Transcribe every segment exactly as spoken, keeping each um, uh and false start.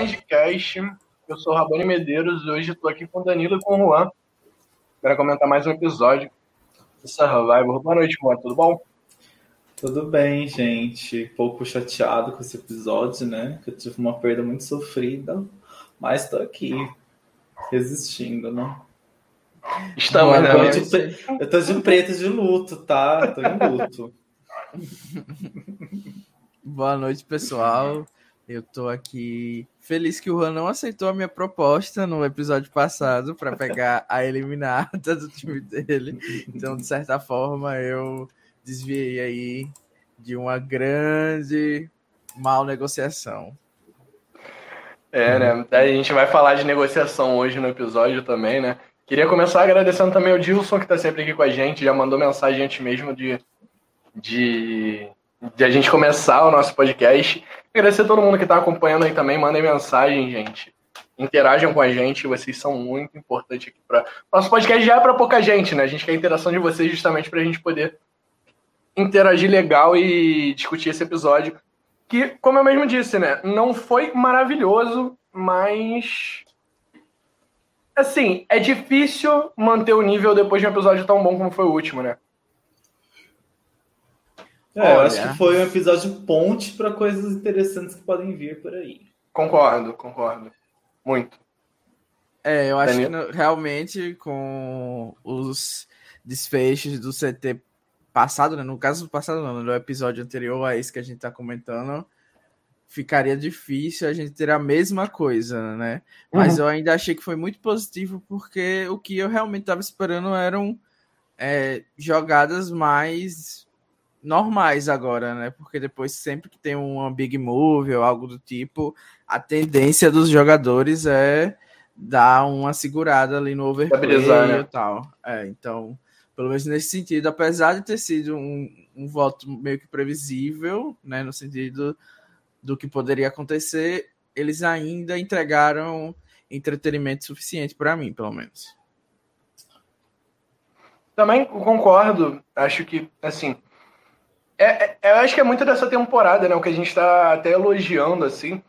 mais de cast. Eu sou o Raboni Medeiros e hoje estou aqui com o Danilo e com o Juan para comentar mais um episódio do Survivor. Boa noite, Juan. Tudo bom? Tudo bem, gente. Pouco chateado com esse episódio, né? Que eu tive uma perda muito sofrida, mas tô aqui resistindo, né? Estamos, né? Eu tô de preto de luto, tá? Tô em luto. Boa noite, pessoal. Eu tô aqui feliz que o Juan não aceitou a minha proposta no episódio passado para pegar a eliminada do time dele. Então, de certa forma, eu desviei aí de uma grande mal negociação. É, né? A gente vai falar de negociação hoje no episódio também, né? Queria começar agradecendo também o Gilson, que tá sempre aqui com a gente. Já mandou mensagem antes mesmo de... de... de a gente começar o nosso podcast. Agradecer a todo mundo que está acompanhando aí também. Mandem mensagem, gente. Interajam com a gente. Vocês são muito importantes aqui para... Nosso podcast já é para pouca gente, né? A gente quer a interação de vocês justamente para a gente poder interagir legal e discutir esse episódio. Que, como eu mesmo disse, né? Não foi maravilhoso, mas... Assim, é difícil manter o nível depois de um episódio tão bom como foi o último, né? É, eu acho que foi um episódio ponte para coisas interessantes que podem vir por aí. Concordo, concordo. Muito. É, eu acho que no, realmente com os desfechos do C T passado, né? No caso do passado não, no episódio anterior a esse que a gente tá comentando, ficaria difícil a gente ter a mesma coisa, né? Uhum. Mas eu ainda achei que foi muito positivo porque o que eu realmente tava esperando eram é, jogadas mais... normais agora, né? Porque depois sempre que tem uma big move ou algo do tipo, a tendência dos jogadores é dar uma segurada ali no overplay e tal. É, então, pelo menos nesse sentido, apesar de ter sido um, um voto meio que previsível, né? No sentido do que poderia acontecer, eles ainda entregaram entretenimento suficiente para mim, pelo menos. Também concordo. Acho que, assim... É, é, eu acho que é muito dessa temporada, né? O que a gente tá até elogiando, assim.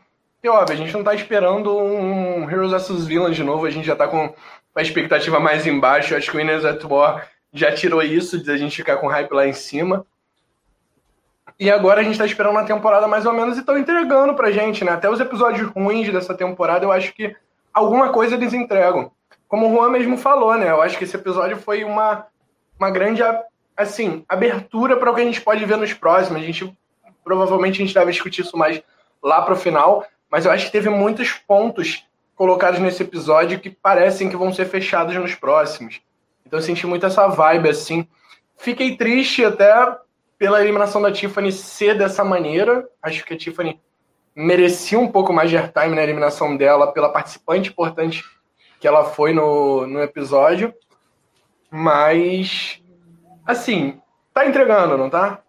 E, óbvio, a gente não tá esperando um Heroes versus. Villains de novo. A gente já tá com a expectativa mais embaixo. Eu acho que o Winners at War já tirou isso de a gente ficar com hype lá em cima. E agora a gente tá esperando uma temporada mais ou menos e estão entregando pra gente, né? Até os episódios ruins dessa temporada, eu acho que alguma coisa eles entregam. Como o Juan mesmo falou, né? Eu acho que esse episódio foi uma, uma grande... assim, abertura para o que a gente pode ver nos próximos. A gente, provavelmente a gente deve discutir isso mais lá para o final, mas eu acho que teve muitos pontos colocados nesse episódio que parecem que vão ser fechados nos próximos. Então eu senti muito essa vibe, assim. Fiquei triste até pela eliminação da Tiffany ser dessa maneira. Acho que a Tiffany merecia um pouco mais de airtime na eliminação dela pela participante importante que ela foi no, no episódio. Mas... assim, tá entregando, não tá?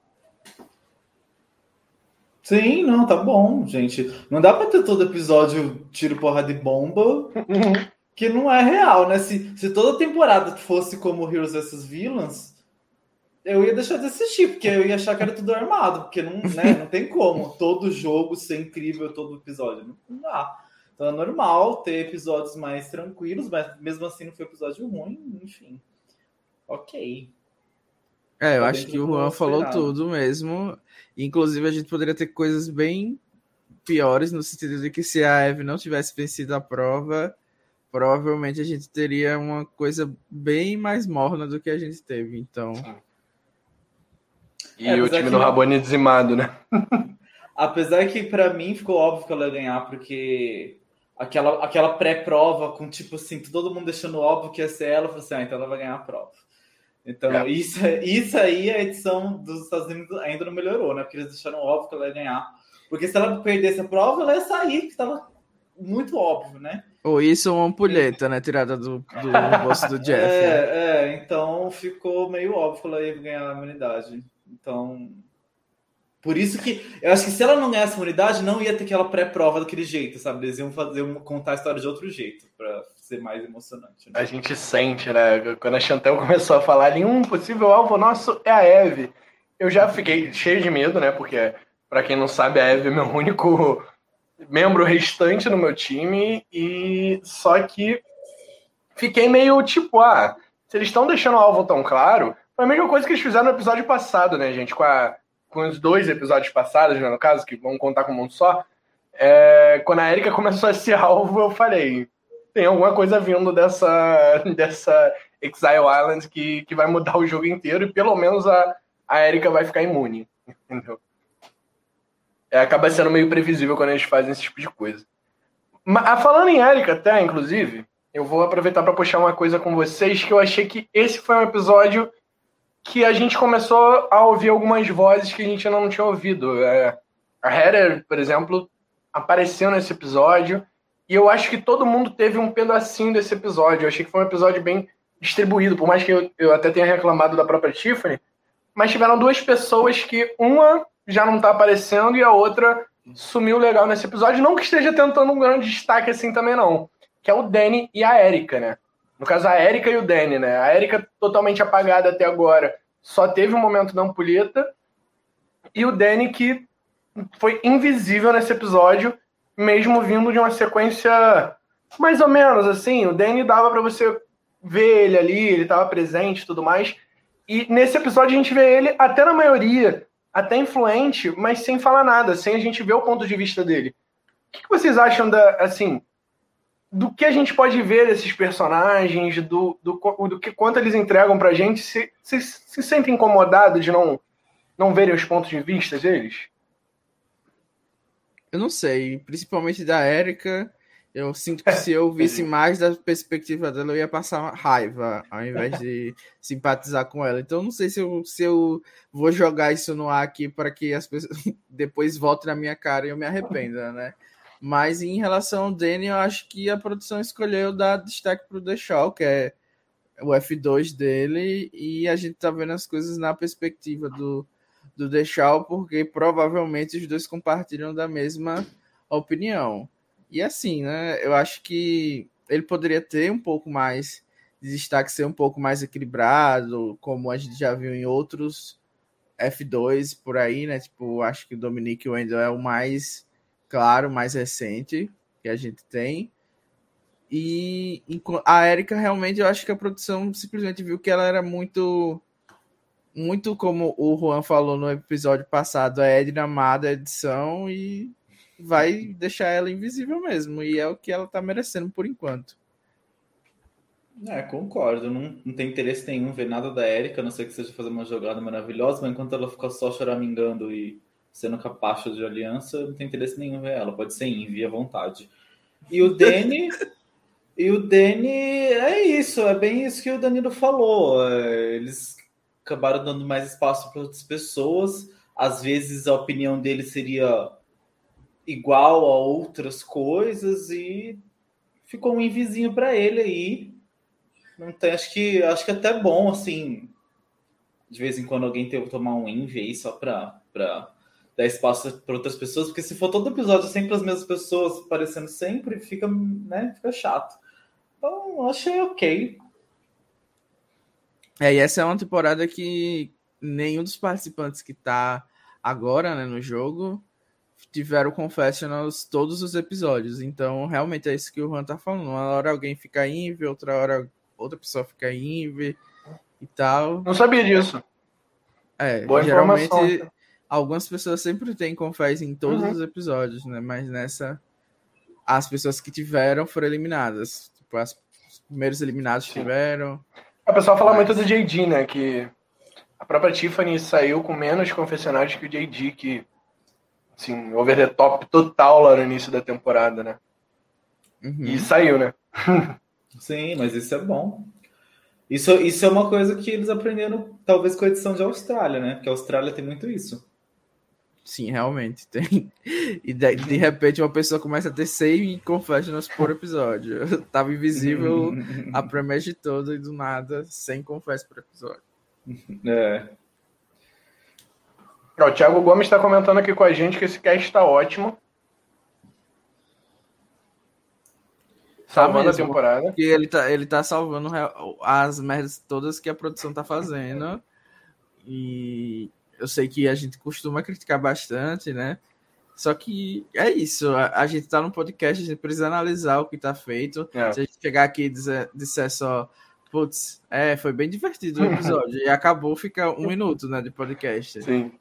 Sim, não, tá bom, gente. Não dá pra ter todo episódio tiro, porrada e bomba, que não é real, né? Se, se toda temporada fosse como Heroes versus. Villains, eu ia deixar de assistir, porque eu ia achar que era tudo armado, porque não, né, não tem como todo jogo ser incrível, todo episódio. Não, não dá. Então é normal ter episódios mais tranquilos, mas mesmo assim não foi episódio ruim, enfim. Ok. É, eu acho que o Juan falou tudo mesmo. Inclusive, a gente poderia ter coisas bem piores, no sentido de que se a Eve não tivesse vencido a prova, provavelmente a gente teria uma coisa bem mais morna do que a gente teve, então... E é, o time que... do Raboni dizimado, né? Apesar que, pra mim, ficou óbvio que ela ia ganhar, porque aquela, aquela pré-prova com, tipo assim, todo mundo deixando óbvio que ia ser ela, eu falei assim, ah, então ela vai ganhar a prova. Então, é. isso, isso aí a edição dos Estados Unidos ainda não melhorou, né? Porque eles deixaram óbvio que ela ia ganhar. Porque se ela perdesse a prova, ela ia sair, que estava muito óbvio, né? Ou isso ou uma ampulheta, né? Tirada do, do bolso do Jeff. É, né? é, então ficou meio óbvio que ela ia ganhar a imunidade. Então, por isso que eu acho que se ela não ganhasse a imunidade, não ia ter aquela pré-prova daquele jeito, sabe? Eles iam fazer uma, contar a história de outro jeito, pra... ser mais emocionante. Né? A gente sente, né? Quando a Chantel começou a falar ali, um possível alvo nosso é a Eve. Eu já fiquei cheio de medo, né? Porque, pra quem não sabe, a Eve é meu único membro restante no meu time, e só que fiquei meio tipo, ah, se eles estão deixando o alvo tão claro, foi a mesma coisa que eles fizeram no episódio passado, né, gente, com, a, com os dois episódios passados, né, no caso, que vão contar com um só, é, quando a Erika começou a ser alvo, eu falei, tem alguma coisa vindo dessa, dessa Exile Island que, que vai mudar o jogo inteiro, e pelo menos a, a Erika vai ficar imune, entendeu? É, acaba sendo meio previsível quando eles fazem esse tipo de coisa. Mas, falando em Erika até, inclusive, eu vou aproveitar para puxar uma coisa com vocês, que eu achei que esse foi um episódio que a gente começou a ouvir algumas vozes que a gente ainda não tinha ouvido. É, a Heather, por exemplo, apareceu nesse episódio, e eu acho que todo mundo teve um pedacinho desse episódio. Eu achei que foi um episódio bem distribuído, por mais que eu, eu até tenha reclamado da própria Tiffany, mas tiveram duas pessoas que uma já não tá aparecendo e a outra sumiu legal nesse episódio, não que esteja tentando um grande destaque assim também não, que é o Danny e a Erika, né? No caso, a Erika e o Danny, né? A Erika totalmente apagada até agora, só teve um momento da ampulheta, e o Danny que foi invisível nesse episódio, mesmo vindo de uma sequência mais ou menos assim, o Danny dava pra você ver ele ali, ele tava presente e tudo mais, e nesse episódio a gente vê ele até na maioria até influente, mas sem falar nada, sem a gente ver o ponto de vista dele. O que vocês acham, da, assim, do que a gente pode ver desses personagens, do, do, do que, quanto eles entregam pra gente? Se, se, se sentem incomodados de não, não verem os pontos de vista deles? Eu não sei, principalmente da Erika, eu sinto que se eu visse mais da perspectiva dela, eu ia passar raiva, ao invés de simpatizar com ela. Então, não sei se eu, se eu vou jogar isso no ar aqui para que as pessoas depois voltem na minha cara e eu me arrependa, né? Mas, em relação ao Danny, eu acho que a produção escolheu dar destaque para o Deshawn, que é o F dois dele, e a gente tá vendo as coisas na perspectiva do, do Deshawn, porque provavelmente os dois compartilham da mesma opinião. E assim, né, eu acho que ele poderia ter um pouco mais de destaque, ser um pouco mais equilibrado, como a gente já viu em outros F dois por aí, né, tipo, acho que o Dominick Wendel é o mais claro, mais recente que a gente tem. E a Erika, realmente, eu acho que a produção simplesmente viu que ela era muito, muito como o Juan falou no episódio passado, a Edna amada a edição e vai deixar ela invisível mesmo, e é o que ela tá merecendo por enquanto. É, concordo, não, não tem interesse nenhum ver nada da Erika, a não ser que seja fazer uma jogada maravilhosa, mas enquanto ela fica só choramingando e sendo capacho de aliança, não tem interesse nenhum ver ela, pode ser envia à vontade. E o Danny, e o Danny é isso, é bem isso que o Danilo falou, eles acabaram dando mais espaço para outras pessoas, às vezes a opinião dele seria igual a outras coisas, e ficou um invizinho para ele aí. Não tem, acho que acho que é até bom, assim, de vez em quando alguém tem que tomar um invi aí só para dar espaço para outras pessoas, porque se for todo episódio sempre as mesmas pessoas aparecendo sempre, fica, né, fica chato. Então, achei ok. É, e essa é uma temporada que nenhum dos participantes que tá agora, né, no jogo tiveram confessionals todos os episódios, então realmente é isso que o Juan tá falando, uma hora alguém fica inv, outra hora outra pessoa fica inv e tal. Não sabia disso. É, boa geralmente informação. Algumas pessoas sempre têm confess em todos uhum. os episódios, né, mas nessa as pessoas que tiveram foram eliminadas, tipo, as, os primeiros eliminados Sim. tiveram. A pessoa fala mas... muito do J D, né, que a própria Tiffany saiu com menos confessionais que o J D, que assim, over the top total lá no início da temporada, né? Uhum. E saiu, né? Sim, mas isso é bom. Isso, isso é uma coisa que eles aprenderam, talvez, com a edição de Austrália, né? Porque a Austrália tem muito isso. Sim, realmente tem. E de, de repente uma pessoa começa a ter cem confessionals por episódio. Eu tava invisível a primeira de toda e do nada, cem confessionals por episódio. É. O Thiago Gomes está comentando aqui com a gente que esse cast está ótimo. Salvando tá mesmo, a temporada. Porque ele tá, ele tá salvando as merdas todas que a produção tá fazendo. E eu sei que a gente costuma criticar bastante, né? Só que é isso, a, a gente tá num podcast, a gente precisa analisar o que tá feito. É. Se a gente chegar aqui e dizer, disser só, putz, é, foi bem divertido o episódio, e acabou, fica um minuto, né, de podcast. Sim.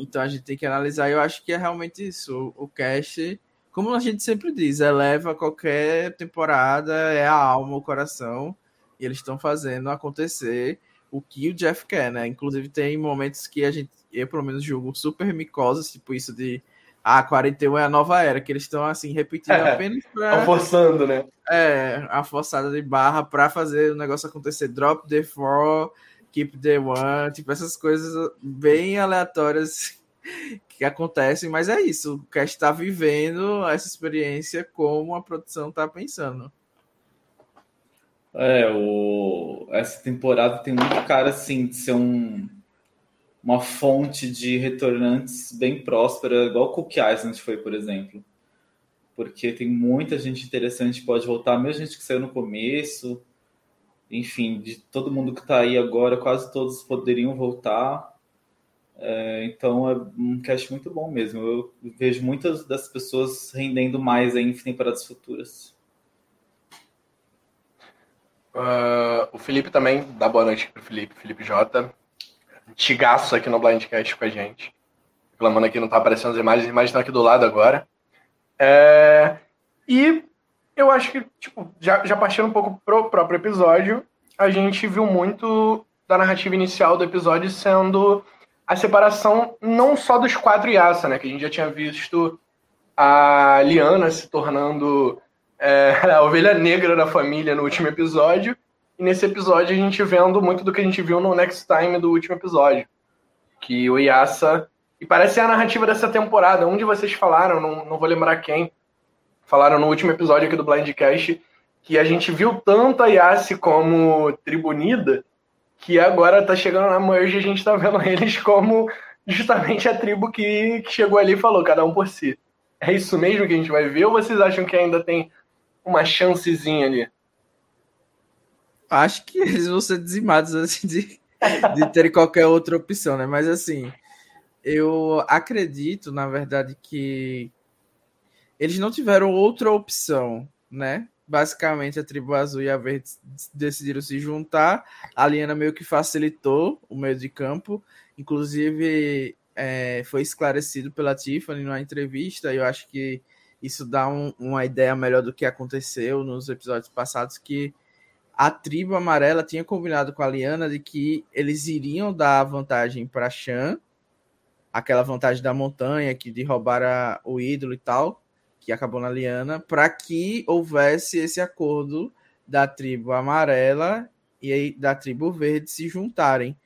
Então a gente tem que analisar, eu acho que é realmente isso, o, o cast, como a gente sempre diz, eleva qualquer temporada, é a alma, o coração, e eles estão fazendo acontecer o que o Jeff quer, né? Inclusive tem momentos que a gente, eu pelo menos julgo, super micosos, tipo isso de ah, quarenta e um é a nova era, que eles estão assim repetindo é, apenas pra... forçando, né? É, a forçada de barra pra fazer o negócio acontecer, drop the four, keep the one, tipo essas coisas bem aleatórias que acontecem, mas é isso, o cast tá vivendo essa experiência como a produção tá pensando. É, o... essa temporada tem muito cara, assim, de ser um... uma fonte de retornantes bem próspera, igual Cook Island foi, por exemplo. Porque tem muita gente interessante que pode voltar, mesmo gente que saiu no começo. Enfim, de todo mundo que tá aí agora, quase todos poderiam voltar. É, então é um cast muito bom mesmo. Eu vejo muitas das pessoas rendendo mais aí em temporadas futuras. Uh, o Felipe também, dá boa noite pro Felipe, Felipe J. Antigaço aqui no Blindcast com a gente. Reclamando aqui, não tá aparecendo as imagens, as imagens estão aqui do lado agora. É... E eu acho que, tipo, já, já partindo um pouco pro próprio episódio, a gente viu muito da narrativa inicial do episódio sendo a separação não só dos quatro Yassa, né? Que a gente já tinha visto a Liana se tornando... É, a ovelha negra da família no último episódio, e nesse episódio a gente vendo muito do que a gente viu no Next Time do último episódio, que o Yassa, e parece ser a narrativa dessa temporada, um de vocês falaram, não, não vou lembrar quem, falaram no último episódio aqui do Blindcast, que a gente viu tanto a Yassa como tribo unida, que agora tá chegando na merge e a gente tá vendo eles como justamente a tribo que, que chegou ali e falou, cada um por si. É isso mesmo que a gente vai ver, ou vocês acham que ainda tem uma chancezinha ali? Acho que eles vão ser dizimados assim, de, de ter qualquer outra opção, né? Mas assim, eu acredito, na verdade, que eles não tiveram outra opção, né? Basicamente, a tribo azul e a verde decidiram se juntar. A Liana meio que facilitou o meio de campo. Inclusive, é, foi esclarecido pela Tiffany numa entrevista, e eu acho que isso dá um, uma ideia melhor do que aconteceu nos episódios passados, que a tribo amarela tinha combinado com a Liana de que eles iriam dar vantagem para Shan, aquela vantagem da montanha, que de roubar a, o ídolo e tal, que acabou na Liana, para que houvesse esse acordo da tribo amarela e da tribo verde se juntarem.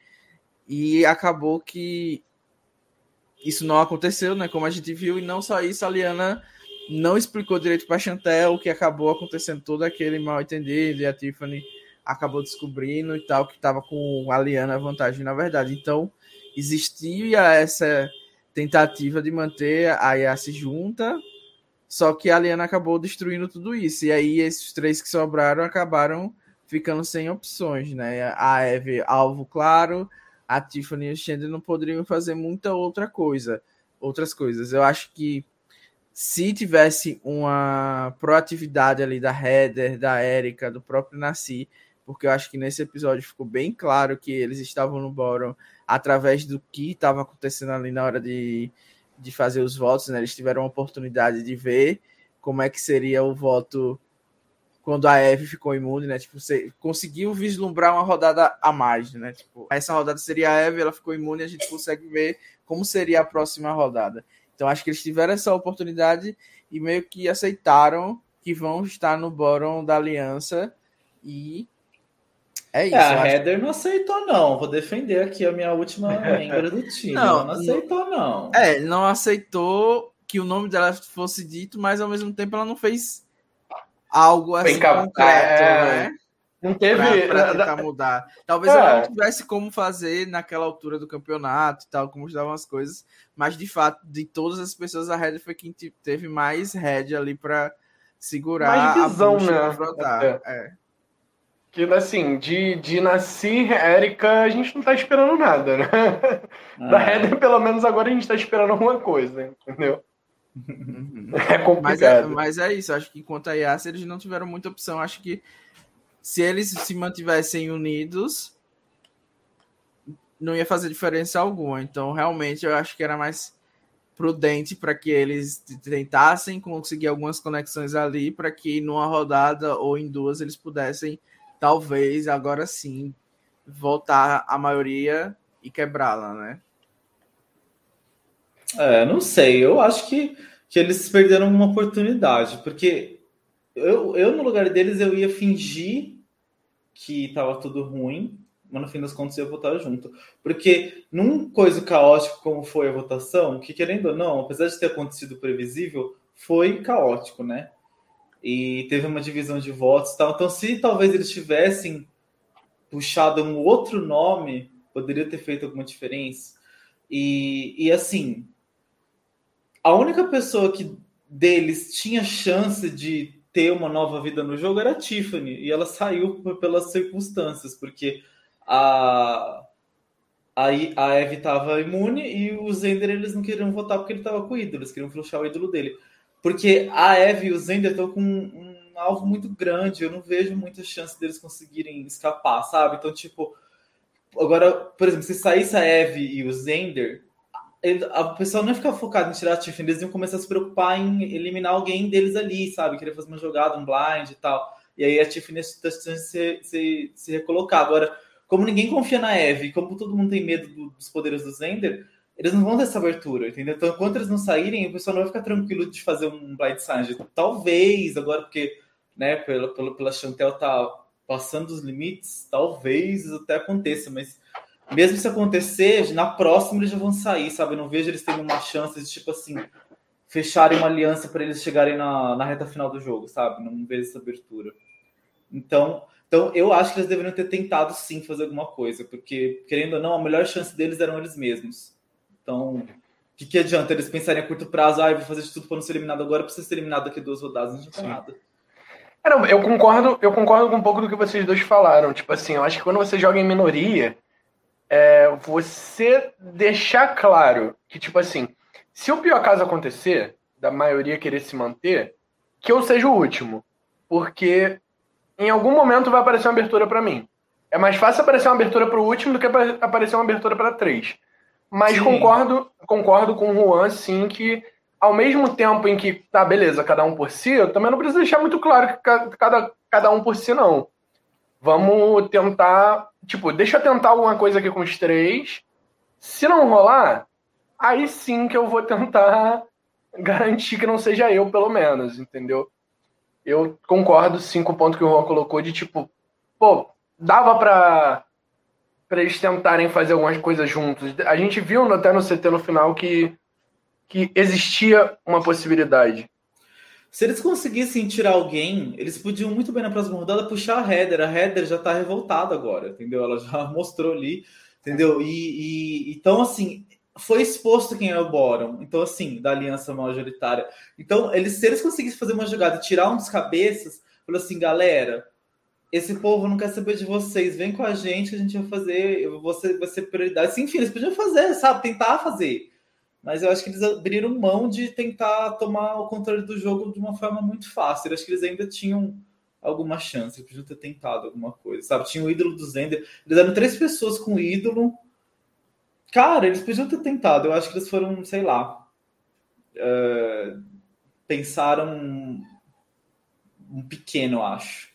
E acabou que isso não aconteceu, né? Como a gente viu, e não só isso, a Liana... não explicou direito para Chantel o que acabou acontecendo, todo aquele mal entendido, e a Tiffany acabou descobrindo e tal, que estava com a Liana vantagem, na verdade. Então, existia essa tentativa de manter a Yassi junta, só que a Liana acabou destruindo tudo isso. E aí, esses três que sobraram acabaram ficando sem opções, né? A Eve, alvo claro, a Tiffany e o Xander não poderiam fazer muita outra coisa, outras coisas. Eu acho que se tivesse uma proatividade ali da Heather, da Erika, do próprio Naseer, porque eu acho que nesse episódio ficou bem claro que eles estavam no bórum através do que estava acontecendo ali na hora de, de fazer os votos, né? Eles tiveram a oportunidade de ver como é que seria o voto quando a Eve ficou imune, né? Tipo, você conseguiu vislumbrar uma rodada a mais, né? Tipo, essa rodada seria a Eve, ela ficou imune, a gente consegue ver como seria a próxima rodada. Então, acho que eles tiveram essa oportunidade e meio que aceitaram que vão estar no bórum da aliança. E é isso. É, a Heather que... não aceitou, não. Vou defender aqui a minha última membra do time. Não, não aceitou, não. É, não aceitou que o nome dela fosse dito, mas ao mesmo tempo ela não fez algo assim concreto, é... né? Não teve... Pra, pra tentar mudar. Talvez é. ela não tivesse como fazer naquela altura do campeonato e tal, como estavam as coisas, mas de fato, de todas as pessoas, a Red foi quem teve mais Red ali pra segurar mais visão, a puxa, né? É. É. Que, assim, de, de Naseer, Erika, a gente não tá esperando nada, né? Ah. Da Red, pelo menos agora, a gente tá esperando alguma coisa, entendeu? É complicado. Mas é, mas é isso, acho que enquanto a I A C eles não tiveram muita opção. Acho que se eles se mantivessem unidos, não ia fazer diferença alguma. Então, realmente, eu acho que era mais prudente para que eles tentassem conseguir algumas conexões ali, para que numa rodada ou em duas eles pudessem, talvez, agora sim, voltar a maioria e quebrá-la, né? É, não sei, eu acho que, que eles perderam uma oportunidade, porque eu, eu, no lugar deles, eu ia fingir que estava tudo ruim, mas no fim das contas eu ia votar junto. Porque num coisa caótico como foi a votação, que querendo ou não, apesar de ter acontecido previsível, foi caótico, né? E teve uma divisão de votos e tal. Então, se talvez eles tivessem puxado um outro nome, poderia ter feito alguma diferença. E, e assim, a única pessoa que deles tinha chance de ter uma nova vida no jogo era a Tiffany. E ela saiu pelas circunstâncias, porque A, a, a Eve estava imune e o Xander eles não queriam votar porque ele estava com o ídolo, eles queriam fluxar o ídolo dele. Porque a Eve e o Xander estão com um, um alvo muito grande, eu não vejo muita chance deles conseguirem escapar, sabe? Então, tipo, agora, por exemplo, se saísse a Eve e o Xander, ele, a pessoa não ia ficar focada em tirar a Tiffany, eles iam começar a se preocupar em eliminar alguém deles ali, sabe? Queria fazer uma jogada, um blind e tal. E aí a Tiffany ia se, se, se recolocar. Agora, como ninguém confia na Eve, como todo mundo tem medo do, dos poderes do Xander, eles não vão ter essa abertura, entendeu? Então, enquanto eles não saírem, o pessoal não vai ficar tranquilo de fazer um blind side. Talvez, agora porque, né, pela, pela, pela Chantel tá passando os limites, talvez isso até aconteça, mas mesmo se acontecer, na próxima eles já vão sair, sabe? Eu não vejo eles tendo uma chance de, tipo assim, fecharem uma aliança para eles chegarem na, na reta final do jogo, sabe? Não vejo essa abertura. Então... Então, eu acho que eles deveriam ter tentado, sim, fazer alguma coisa. Porque, querendo ou não, a melhor chance deles eram eles mesmos. Então, o que, que adianta eles pensarem a curto prazo? Ah, eu vou fazer de tudo para não ser eliminado agora, para ser eliminado daqui duas rodadas, não adianta nada. Cara, eu concordo, eu concordo com um pouco do que vocês dois falaram. Tipo assim, eu acho que quando você joga em minoria, é, você deixar claro que, tipo assim, se o pior caso acontecer, da maioria querer se manter, que eu seja o último. Porque em algum momento vai aparecer uma abertura para mim. É mais fácil aparecer uma abertura para o último do que aparecer uma abertura para três. Mas concordo, concordo com o Juan, sim, que ao mesmo tempo em que tá, beleza, cada um por si, eu também não preciso deixar muito claro que cada, cada um por si, não. Vamos tentar, tipo, deixa eu tentar alguma coisa aqui com os três. Se não rolar, aí sim que eu vou tentar garantir que não seja eu, pelo menos, entendeu? Eu concordo, sim, com o ponto que o Juan colocou de, tipo, pô, dava pra, pra eles tentarem fazer algumas coisas juntos. A gente viu até no C T no final que, que existia uma possibilidade. Se eles conseguissem tirar alguém, eles podiam muito bem na próxima rodada puxar a Heather. A Heather já tá revoltada agora, entendeu? Ela já mostrou ali, entendeu? E, e então, assim, foi exposto quem é o bórum, então assim, da aliança majoritária. Então, eles, se eles conseguissem fazer uma jogada, tirar um dos cabeças, falou assim, galera, esse povo não quer saber de vocês, vem com a gente que a gente vai fazer, você vai ser prioridade. Sim, enfim, eles podiam fazer, sabe, tentar fazer. Mas eu acho que eles abriram mão de tentar tomar o controle do jogo de uma forma muito fácil. Eu acho que eles ainda tinham alguma chance, eles podiam ter tentado alguma coisa, sabe? Tinha o ídolo do Xander, eles eram três pessoas com o ídolo. Cara, eles podiam ter tentado. Eu acho que eles foram, sei lá, uh, pensaram um, um pequeno, eu acho.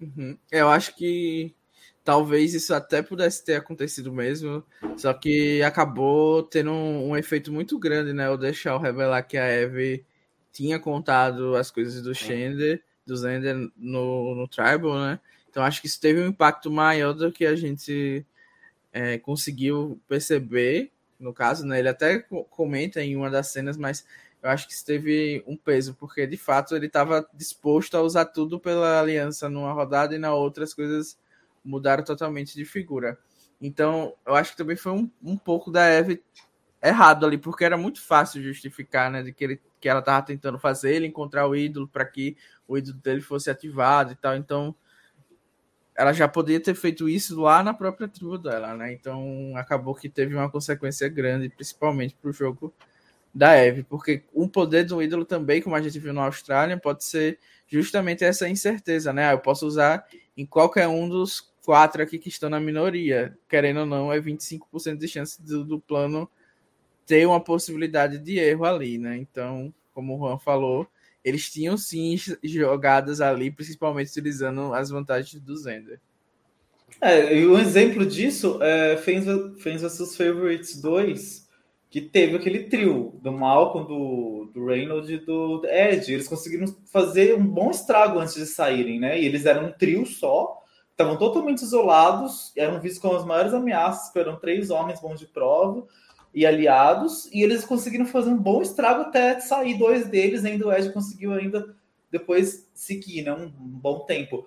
Uhum. Eu acho que talvez isso até pudesse ter acontecido mesmo, só que acabou tendo um, um efeito muito grande, né? O deixar revelar que a Eve tinha contado as coisas do Xander, do Xander no, no Tribal, né? Então acho que isso teve um impacto maior do que a gente... É, conseguiu perceber, no caso, né? Ele até comenta em uma das cenas, mas eu acho que isso teve um peso, porque de fato ele estava disposto a usar tudo pela aliança numa rodada e na outra as coisas mudaram totalmente de figura. Então, eu acho que também foi um, um pouco da Eve errado ali, porque era muito fácil justificar, né? De que, ele, que ela estava tentando fazer ele encontrar o ídolo para que o ídolo dele fosse ativado e tal, então ela já poderia ter feito isso lá na própria tribo dela, né? Então, acabou que teve uma consequência grande, principalmente pro jogo da Eve, porque um poder do ídolo também, como a gente viu na Austrália, pode ser justamente essa incerteza, né? Ah, eu posso usar em qualquer um dos quatro aqui que estão na minoria, querendo ou não, é vinte e cinco por cento de chance do, do plano ter uma possibilidade de erro ali, né? Então, como o Juan falou, eles tinham sim jogadas ali, principalmente utilizando as vantagens do Xander. É, e um exemplo disso é Fans versus. Favorites dois, que teve aquele trio do Malcolm, do, do Reynolds e do Ed. Eles conseguiram fazer um bom estrago antes de saírem, né? E eles eram um trio só, estavam totalmente isolados, eram vistos como as maiores ameaças, porque eram três homens bons de prova e aliados, e eles conseguiram fazer um bom estrago até sair dois deles, ainda o Ed conseguiu ainda depois seguir, né? Um bom tempo.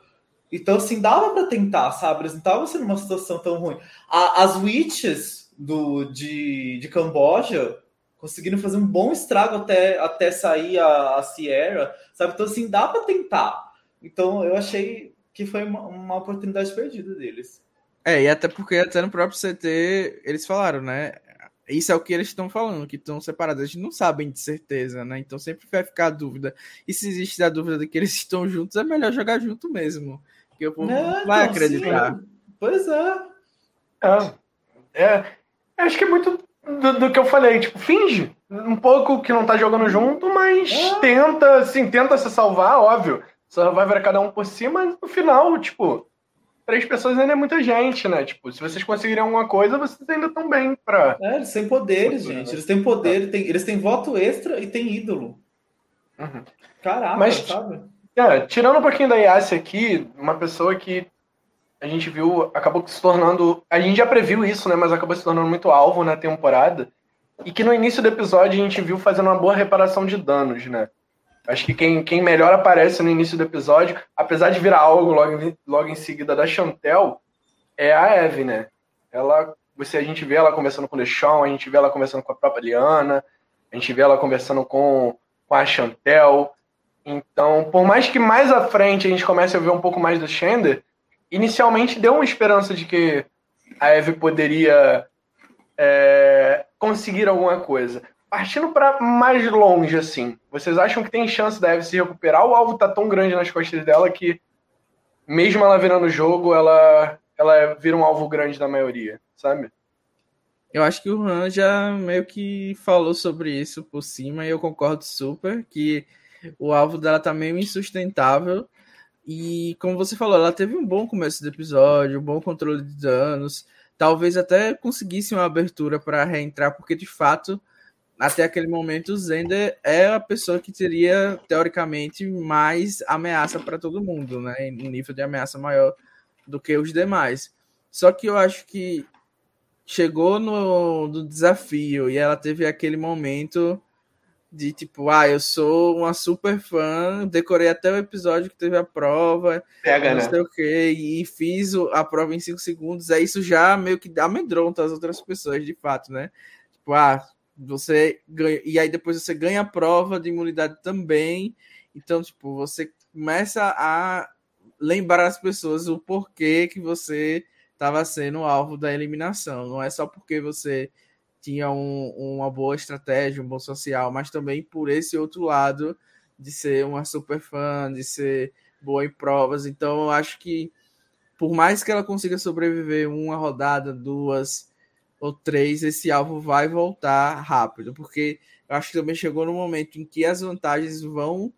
Então, assim, dava para tentar, sabe? Eles não estavam sendo uma situação tão ruim. A, as Witches... Do, de, de Camboja, conseguindo fazer um bom estrago até, até sair a, a Sierra, sabe? Então, assim, dá para tentar. Então, eu achei que foi uma, uma oportunidade perdida deles. É, e até porque até no próprio C T eles falaram, né? Isso é o que eles estão falando, que estão separados. Eles não sabem de certeza, né? Então, sempre vai ficar a dúvida. E se existe a dúvida de que eles estão juntos, é melhor jogar junto mesmo, porque o povo não, não vai não, acreditar. Sim. Pois é. Ah, é... Acho que é muito do, do que eu falei, tipo, finge um pouco que não tá jogando junto, mas é. tenta, assim, tenta se salvar, óbvio. Só vai ver cada um por si, mas no final, tipo, três pessoas ainda é muita gente, né? Tipo, se vocês conseguirem alguma coisa, vocês ainda estão bem pra... É, eles têm poderes, poder, gente. Eles têm poder, tem, eles têm voto extra e têm ídolo. Uhum. Caraca, mas, sabe? É, tirando um pouquinho da Yassi aqui, uma pessoa que... a gente viu, acabou se tornando... A gente já previu isso, né? Mas acabou se tornando muito alvo na temporada. E que no início do episódio a gente viu fazendo uma boa reparação de danos, né? Acho que quem, quem melhor aparece no início do episódio, apesar de virar algo logo, logo em seguida da Chantel, é a Eve, né? Ela, você, a gente vê ela conversando com o Deshawn, a gente vê ela conversando com a própria Liana, a gente vê ela conversando com, com a Chantel. Então, por mais que mais à frente a gente comece a ver um pouco mais do Xander, inicialmente deu uma esperança de que a Eve poderia é, conseguir alguma coisa. Partindo para mais longe, assim, vocês acham que tem chance da Eve se recuperar? O alvo tá tão grande nas costas dela que, mesmo ela virando o jogo, ela, ela vira um alvo grande da maioria, sabe? Eu acho que o Han já meio que falou sobre isso por cima, e eu concordo super que o alvo dela tá meio insustentável. E como você falou, ela teve um bom começo do episódio, um bom controle de danos, talvez até conseguisse uma abertura para reentrar, porque de fato, até aquele momento, o Xander é a pessoa que teria, teoricamente, mais ameaça para todo mundo, né? Um nível de ameaça maior do que os demais. Só que eu acho que chegou no, no desafio e ela teve aquele momento... de tipo, ah, eu sou uma super fã, decorei até o episódio que teve a prova, Pega, não né? sei o quê, e fiz a prova em cinco segundos, aí isso já meio que amedronta as outras pessoas, de fato, né? Tipo, ah, você ganha, e aí depois você ganha a prova de imunidade também, então, tipo, você começa a lembrar as pessoas o porquê que você estava sendo alvo da eliminação, não é só porque você... tinha um, uma boa estratégia, um bom social, mas também por esse outro lado de ser uma super fã, de ser boa em provas. Então, eu acho que por mais que ela consiga sobreviver uma rodada, duas ou três, esse alvo vai voltar rápido, porque eu acho que também chegou no momento em que as vantagens vão,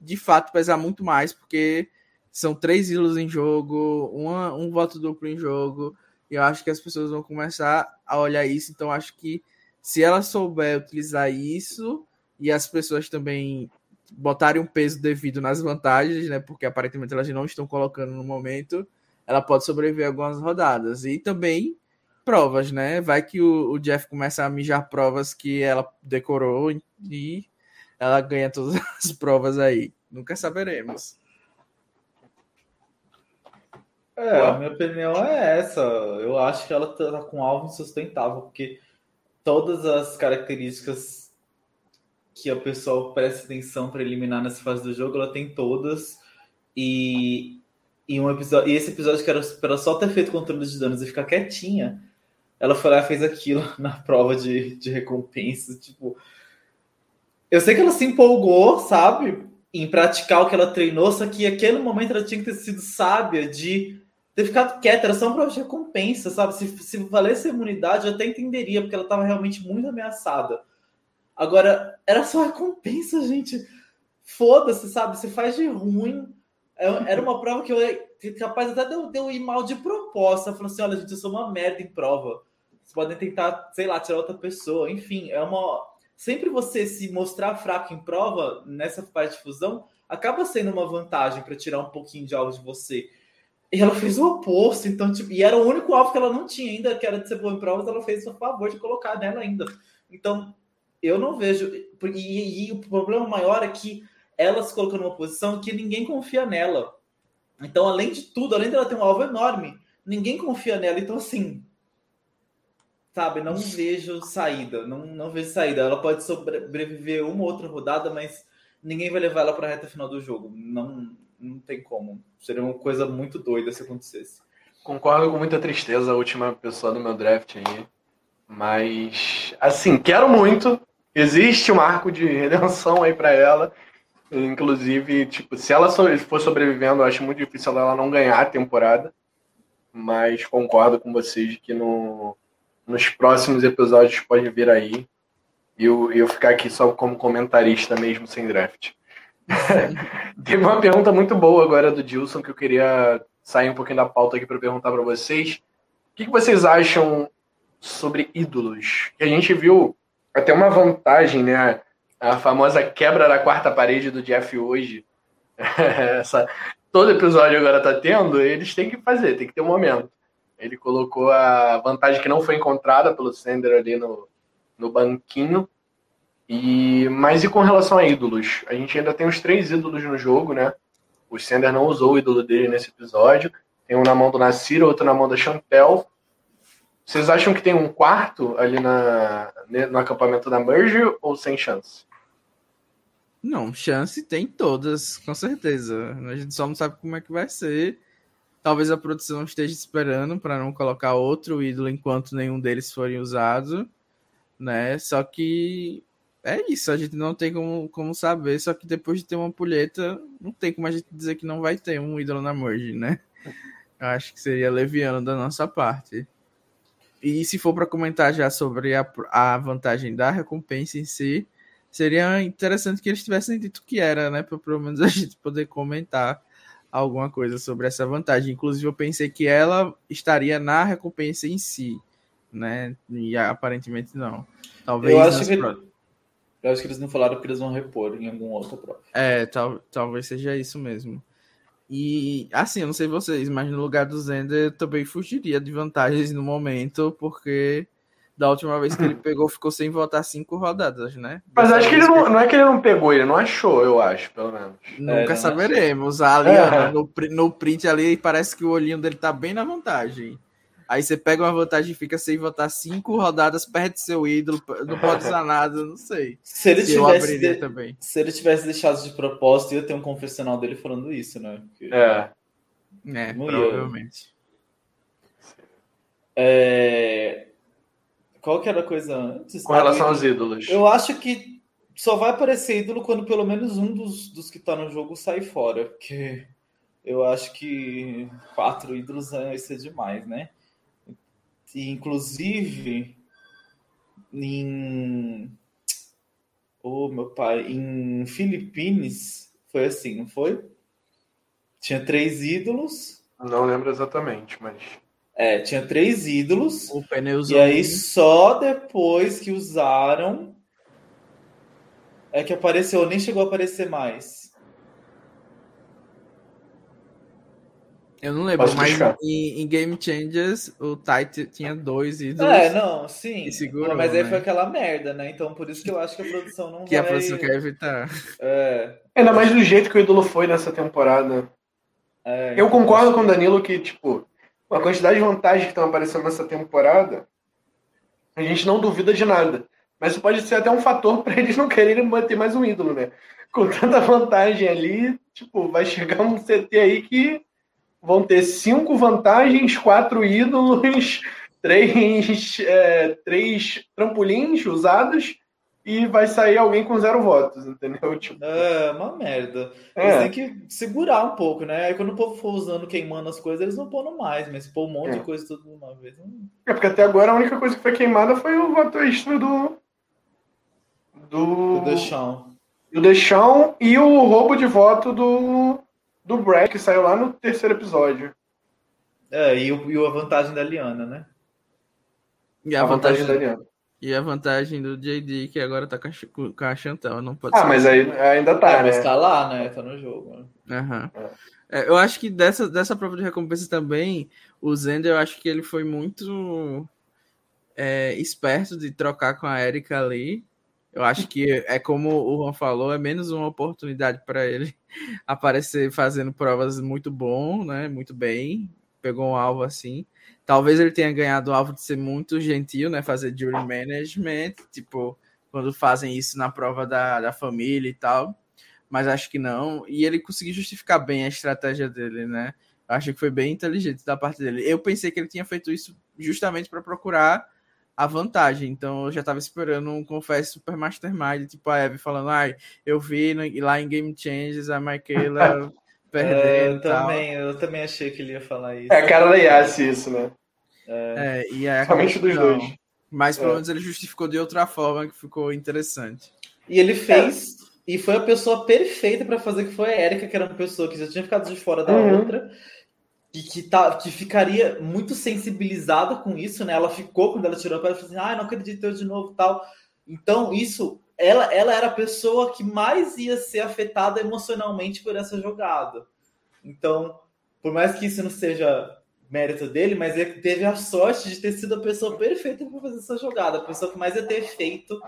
de fato, pesar muito mais, porque são três ídolos em jogo, uma, um voto duplo em jogo, e eu acho que as pessoas vão começar a olhar isso. Então, acho que se ela souber utilizar isso e as pessoas também botarem um peso devido nas vantagens, né? Porque aparentemente elas não estão colocando no momento, ela pode sobreviver a algumas rodadas. E também provas, né? Vai que o, o Jeff começa a mijar provas que ela decorou e ela ganha todas as provas aí. Nunca saberemos. É, a minha opinião é essa. Eu acho que ela tá com um alvo insustentável, porque todas as características que a pessoa presta atenção para eliminar nessa fase do jogo, ela tem todas. E, e, um episódio, e esse episódio que era pra só ter feito controle de danos e ficar quietinha, ela foi lá e fez aquilo na prova de, de recompensa. Tipo, Eu sei que ela se empolgou, sabe, em praticar o que ela treinou, só que naquele momento ela tinha que ter sido sábia de ter ficado quieta, era só uma prova de recompensa, sabe? Se, se valesse a imunidade, eu até entenderia, porque ela estava realmente muito ameaçada. Agora, era só recompensa, gente. Foda-se, sabe? Se faz de ruim. Era uma prova que eu capaz até de eu ir mal de proposta. Falando assim, olha, gente, eu sou uma merda em prova. Vocês podem tentar, sei lá, tirar outra pessoa. Enfim, é uma... Sempre você se mostrar fraco em prova, nessa parte de fusão, acaba sendo uma vantagem para tirar um pouquinho de algo de você. E ela fez o oposto, então, tipo, e era o único alvo que ela não tinha ainda, que era de ser boa em provas, ela fez o favor de colocar nela ainda. Então, eu não vejo... E, e o problema maior é que ela se colocou numa posição que ninguém confia nela. Então, além de tudo, além dela ter um alvo enorme, ninguém confia nela. Então, assim... Sabe, não vejo saída, não, não vejo saída. Ela pode sobreviver uma ou outra rodada, mas ninguém vai levar ela para a reta final do jogo. Não, não tem como. Seria uma coisa muito doida se acontecesse. Concordo com muita tristeza, a última pessoa do meu draft aí. Mas, assim, quero muito. Existe um arco de redenção aí para ela. Inclusive, tipo, se ela for sobrevivendo, eu acho muito difícil ela não ganhar a temporada. Mas concordo com vocês que não... Nos próximos episódios pode vir aí. E eu, eu ficar aqui só como comentarista mesmo, sem draft. Teve uma pergunta muito boa agora do Gilson, que eu queria sair um pouquinho da pauta aqui para perguntar para vocês. O que, que vocês acham sobre ídolos? Que a gente viu até uma vantagem, né? A famosa quebra da quarta parede do Jeff hoje. Essa, todo episódio agora tá tendo, eles têm que fazer, tem que ter um momento. Ele colocou a vantagem que não foi encontrada pelo Xander ali no, no banquinho. E, mas e com relação a ídolos? A gente ainda tem os três ídolos no jogo, né? O Xander não usou o ídolo dele nesse episódio. Tem um na mão do Naseer, outro na mão da Chantel. Vocês acham que tem um quarto ali na, no acampamento da Merge ou sem chance? Não, chance tem todas, com certeza. A gente só não sabe como é que vai ser. Talvez a produção esteja esperando para não colocar outro ídolo enquanto nenhum deles forem usado, né? Só que é isso, a gente não tem como, como saber, só que depois de ter uma pulheta, não tem como a gente dizer que não vai ter um ídolo na merge, né? Eu acho que seria leviano da nossa parte. E se for para comentar já sobre a, a vantagem da recompensa em si, seria interessante que eles tivessem dito que era, né? Para pelo menos a gente poder comentar alguma coisa sobre essa vantagem. Inclusive, eu pensei que ela estaria na recompensa em si, né? E aparentemente não. Talvez eu acho, que... eu acho que eles não falaram que eles vão repor em algum outro prova. É, tal... talvez seja isso mesmo. E, assim, eu não sei vocês, mas no lugar do Xander, eu também fugiria de vantagens no momento, porque da última vez que ele pegou, ficou sem votar cinco rodadas, né? Mas dessa acho que ele não, que... não é que ele não pegou, ele não achou, eu acho, pelo menos. Nunca é, saberemos. A Liana, é. no, no print ali, parece que o olhinho dele tá bem na vantagem. Aí você pega uma vantagem e fica sem votar cinco rodadas, perde seu ídolo, não pode usar nada, não sei. Se ele, se, tivesse de... também. se ele tivesse deixado de propósito, ia ter um confessional dele falando isso, né? Porque... É. É, Mulher. provavelmente. É... Qual que era a coisa antes? Com relação aos ídolos. Eu acho que só vai aparecer ídolo quando pelo menos um dos, dos que tá no jogo sai fora. Porque eu acho que quatro ídolos vai ser demais, né? E, inclusive, em... Oh, meu pai. Em Philippines foi assim, não foi? Tinha três ídolos. Não lembro exatamente, mas... É, tinha três ídolos, o pneuzão. E aí só depois que usaram é que apareceu, nem chegou a aparecer mais. Eu não lembro, Posso mas em, em Game Changers o Tight tinha dois ídolos. É, não, sim, segurou, mas aí né? Foi aquela merda, né? Então por isso que eu acho que a produção não que vai... Que a produção quer evitar. É. Ainda mais do jeito que o ídolo foi nessa temporada. É, eu concordo com o Danilo que, tipo... A quantidade de vantagens que estão aparecendo nessa temporada, a gente não duvida de nada. Mas isso pode ser até um fator para eles não quererem manter mais um ídolo, né? Com tanta vantagem ali, tipo, vai chegar um C T aí que vão ter cinco vantagens, quatro ídolos, três, é, três trampolins usados e e vai sair alguém com zero votos, entendeu? Tipo... É, uma merda. Eles é. têm que segurar um pouco, né? Aí quando o povo for usando, queimando as coisas, eles não pondo mais, mas pôr um monte é. de coisa tudo de uma vez. Hum. É, porque até agora a única coisa que foi queimada foi o voto extra do... Do... Do Deshawn. Do Deshawn e o roubo de voto do... Do Brad, que saiu lá no terceiro episódio. É, e, o, e a vantagem da Liana, né? E a, a vantagem, vantagem da Liana. E a vantagem do J D, que agora tá com a Chantel, não pode Ah, ser mas aí, ainda tá, é, né? Mas tá lá, né? Tá no jogo. Né? Uhum. É. É, eu acho que dessa, dessa prova de recompensa também, o Xander, eu acho que ele foi muito é, esperto de trocar com a Erika ali. Eu acho que é como o Juan falou, é menos uma oportunidade para ele aparecer fazendo provas muito bom, né? Muito bem. Pegou um alvo assim. Talvez ele tenha ganhado o alvo de ser muito gentil, né? Fazer jury management, tipo, quando fazem isso na prova da, da família e tal. Mas acho que não. E ele conseguiu justificar bem a estratégia dele, né? Eu acho que foi bem inteligente da parte dele. Eu pensei que ele tinha feito isso justamente para procurar a vantagem, então eu já tava esperando um confesso super mastermind, tipo a Eve falando, ai, eu vi no, lá em Game Changers a Michaela perdendo eu também, eu também achei que ele ia falar isso. É a cara da Yassi isso, né? É, é e é somente dos dois. Mas pelo é. menos ele justificou de outra forma, que ficou interessante. E ele fez, é. e foi a pessoa perfeita para fazer, que foi a Erika, que era uma pessoa que já tinha ficado de fora da uhum. outra, e que, tá, que ficaria muito sensibilizada com isso, né? Ela ficou, quando ela tirou a pedra, falou assim, ah, não acredito eu de novo, tal. Então, isso, ela, ela era a pessoa que mais ia ser afetada emocionalmente por essa jogada. Então, por mais que isso não seja mérito dele, mas ele teve a sorte de ter sido a pessoa perfeita para fazer essa jogada, a pessoa que mais ia ter feito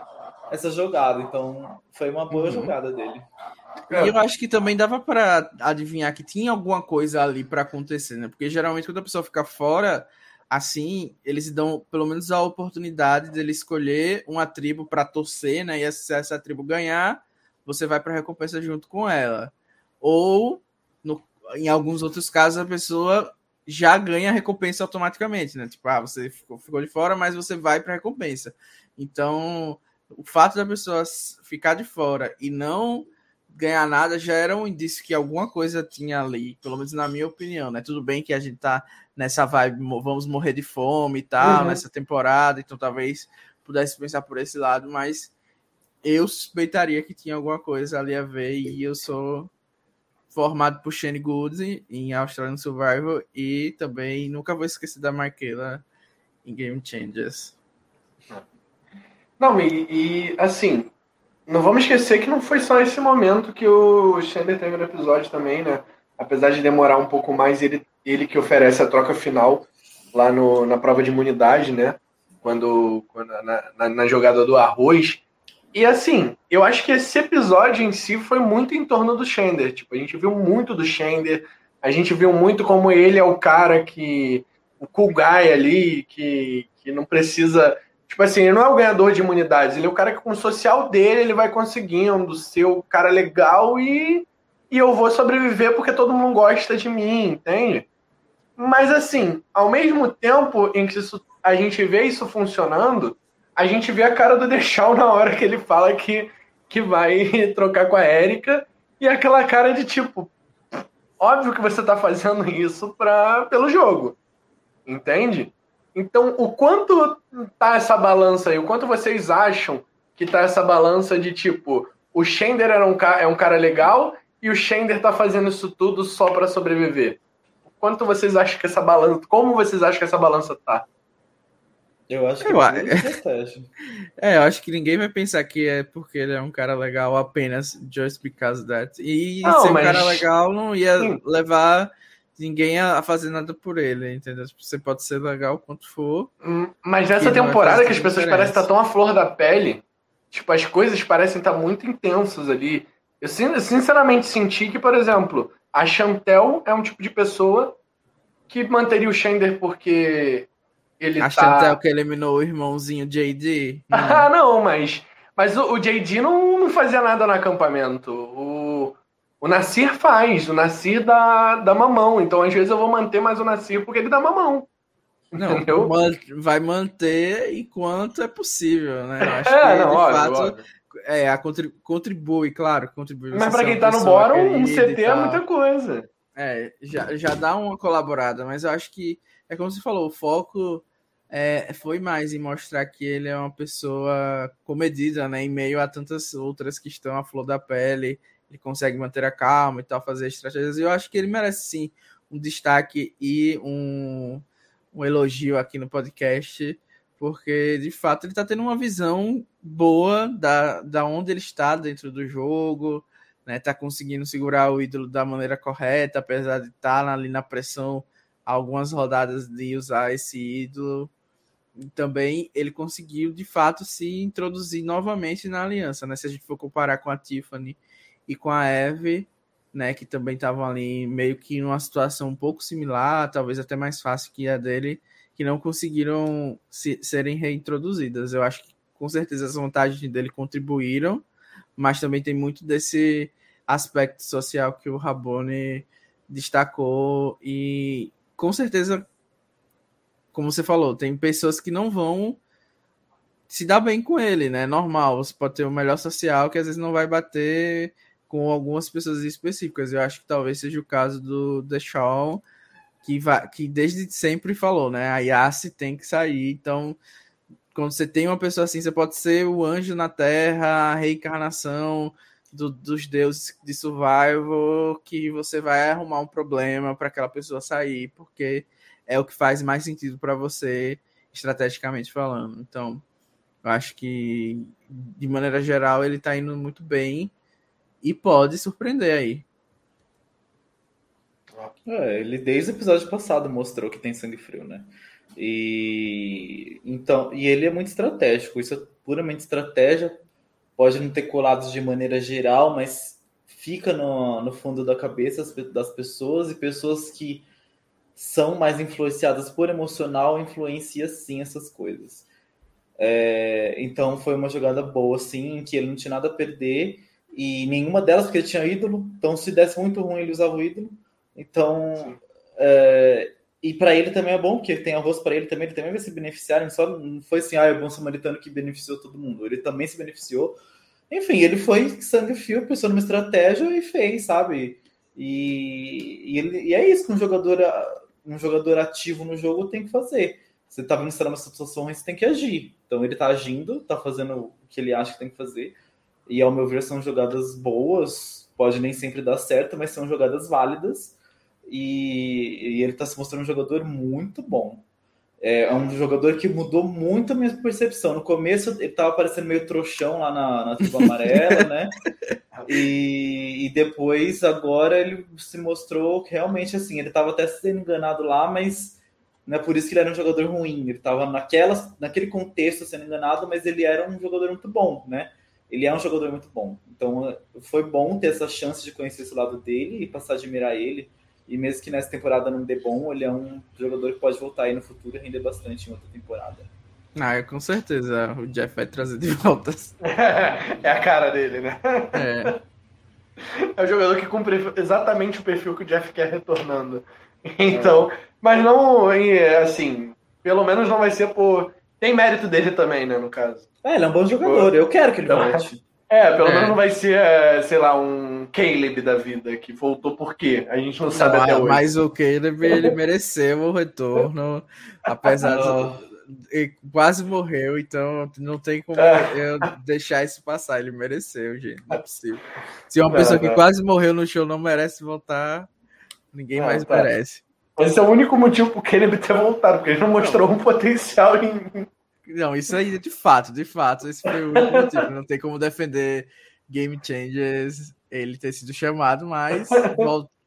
essa jogada. Então, foi uma boa uhum. jogada dele. E eu acho que também dava para adivinhar que tinha alguma coisa ali para acontecer, né? Porque geralmente quando a pessoa fica fora, assim, eles dão pelo menos a oportunidade dele escolher uma tribo para torcer, né? E se essa tribo ganhar, você vai para a recompensa junto com ela. Ou, no, em alguns outros casos, a pessoa já ganha a recompensa automaticamente, né? Tipo, ah, você ficou, ficou de fora, mas você vai para a recompensa. Então, o fato da pessoa ficar de fora e não ganhar nada já era um indício que alguma coisa tinha ali, pelo menos na minha opinião, né? Tudo bem que a gente tá nessa vibe, vamos morrer de fome e tal, uhum. nessa temporada, então talvez pudesse pensar por esse lado, mas eu suspeitaria que tinha alguma coisa ali a ver, e eu sou formado por Shane Goode em Australian Survivor e também nunca vou esquecer da Michaela em Game Changers. Não, e, e assim... Não vamos esquecer que não foi só esse momento que o Xander teve no episódio também, né? Apesar de demorar um pouco mais, ele, ele que oferece a troca final lá no, na prova de imunidade, né? Quando, quando na, na, na jogada do arroz. E assim, eu acho que esse episódio em si foi muito em torno do Xander. Tipo, a gente viu muito do Xander, a gente viu muito como ele é o cara que... O cool guy ali, que, que não precisa... Tipo assim, ele não é o ganhador de imunidades, ele é o cara que com o social dele ele vai conseguindo ser o cara legal e, e eu vou sobreviver porque todo mundo gosta de mim, entende? Mas assim, ao mesmo tempo em que isso, a gente vê isso funcionando, a gente vê a cara do Deshawn na hora que ele fala que, que vai trocar com a Erika e aquela cara de tipo, óbvio que você tá fazendo isso pra, pelo jogo, entende? Então, o quanto tá essa balança aí? O quanto vocês acham que tá essa balança de, tipo, o Xander era um ca- é um cara legal e o Xander tá fazendo isso tudo só pra sobreviver? O quanto vocês acham que essa balança... Como vocês acham que essa balança tá? Eu acho que... Eu, é, é, eu acho que ninguém vai pensar que é porque ele é um cara legal apenas just because that. E não, ser mas... um cara legal não ia Sim. levar... Ninguém a fazer nada por ele, entendeu? Você pode ser legal quanto for. Mas nessa temporada que as pessoas parecem estar tão à flor da pele, tipo, as coisas parecem estar muito intensas ali. Eu sinceramente senti que, por exemplo, a Chantel é um tipo de pessoa que manteria o Xander porque ele tá... A Chantel que eliminou o irmãozinho J D? Não. Ah, não, mas, mas o, o J D não, não fazia nada no acampamento. O... O Naseer faz, o Naseer dá, dá mamão, então às vezes eu vou manter mais o Naseer porque ele dá mamão. Não, vai manter enquanto é possível, né? Acho é, que, não, de óbvio, fato, óbvio. É, a contribui, contribui, claro, contribui. Mas pra quem tá no bórum, um C T é muita coisa. É, já, já dá uma colaborada, mas eu acho que, é como você falou, o foco é, foi mais em mostrar que ele é uma pessoa comedida, né? Em meio a tantas outras que estão à flor da pele, ele consegue manter a calma e tal, fazer estratégias. E eu acho que ele merece, sim, um destaque e um... um elogio aqui no podcast, porque, de fato, ele está tendo uma visão boa da, da onde ele está dentro do jogo, né? Tá conseguindo segurar o ídolo da maneira correta, apesar de estar ali na pressão algumas rodadas de usar esse ídolo. E também ele conseguiu, de fato, se introduzir novamente na aliança, né? Se a gente for comparar com a Tiffany e com a Eve, né, que também estavam ali meio que numa situação um pouco similar, talvez até mais fácil que a dele, que não conseguiram se, serem reintroduzidas. Eu acho que, com certeza, as vantagens dele contribuíram, mas também tem muito desse aspecto social que o Raboni destacou e, com certeza, como você falou, tem pessoas que não vão se dar bem com ele, né? Normal, você pode ter o melhor social que às vezes não vai bater com algumas pessoas específicas. Eu acho que talvez seja o caso do Deshawn, que, vai, que desde sempre falou, né? A Yassi tem que sair. Então, quando você tem uma pessoa assim, você pode ser o anjo na terra, a reencarnação do, dos deuses de Survivor, que você vai arrumar um problema para aquela pessoa sair, porque é o que faz mais sentido para você, estrategicamente falando. Então, eu acho que, de maneira geral, ele está indo muito bem e pode surpreender aí. É, ele desde o episódio passado mostrou que tem sangue frio, né? E, então, e ele é muito estratégico. Isso é puramente estratégia. Pode não ter colado de maneira geral, mas fica no, no fundo da cabeça das pessoas. E pessoas que são mais influenciadas por emocional influenciam sim essas coisas. É, então foi uma jogada boa, assim, em que ele não tinha nada a perder. E nenhuma delas, porque ele tinha ídolo. Então, se desse muito ruim, ele usava o ídolo. Então, é, e para ele também é bom, porque tem arroz para ele também. Ele também vai se beneficiar. Ele só não foi assim, ah, é o bom samaritano que beneficiou todo mundo. Ele também se beneficiou. Enfim, ele foi sangue frio, pensou numa estratégia e fez, sabe? E, e, ele, e é isso que um jogador, um jogador ativo no jogo tem que fazer. Você tá vendo se tá numa situação ruim, você tem que agir. Então, ele tá agindo, tá fazendo o que ele acha que tem que fazer. E, ao meu ver, são jogadas boas. Pode nem sempre dar certo, mas são jogadas válidas. E, e ele está se mostrando um jogador muito bom. É, é um jogador que mudou muito a minha percepção. No começo, ele estava parecendo meio trouxão lá na, na tribo amarela, né? E, e depois, agora, ele se mostrou realmente assim. Ele estava até sendo enganado lá, mas não é por isso que ele era um jogador ruim. Ele estava naquele contexto sendo enganado, mas ele era um jogador muito bom, né? Ele é um jogador muito bom. Então, foi bom ter essa chance de conhecer esse lado dele e passar a admirar ele. E mesmo que nessa temporada não dê bom, ele é um jogador que pode voltar aí no futuro e render bastante em outra temporada. Ah, com certeza. O Jeff vai trazer de volta. É a cara dele, né? É. É um jogador que cumpre exatamente o perfil que o Jeff quer retornando. Então, é. Mas não, assim, pelo menos não vai ser por... Tem mérito dele também, né, no caso. É, ele é um bom jogador, eu quero que ele volte. É, pelo é. menos não vai ser, sei lá, um Caleb da vida, que voltou por quê? A gente não, não sabe até hoje. Mas o Caleb, ele mereceu o retorno, apesar de... Ele quase morreu, então não tem como eu deixar isso passar. Ele mereceu, gente, não é possível. Se uma não, pessoa não. que quase morreu no show não merece voltar, ninguém não, mais tá. merece. Esse é o único motivo pro Caleb ter voltado, porque ele não mostrou não. um potencial em... Não, isso aí é de fato, de fato. Esse foi o único motivo. Não tem como defender Game Changers, ele ter sido chamado, mas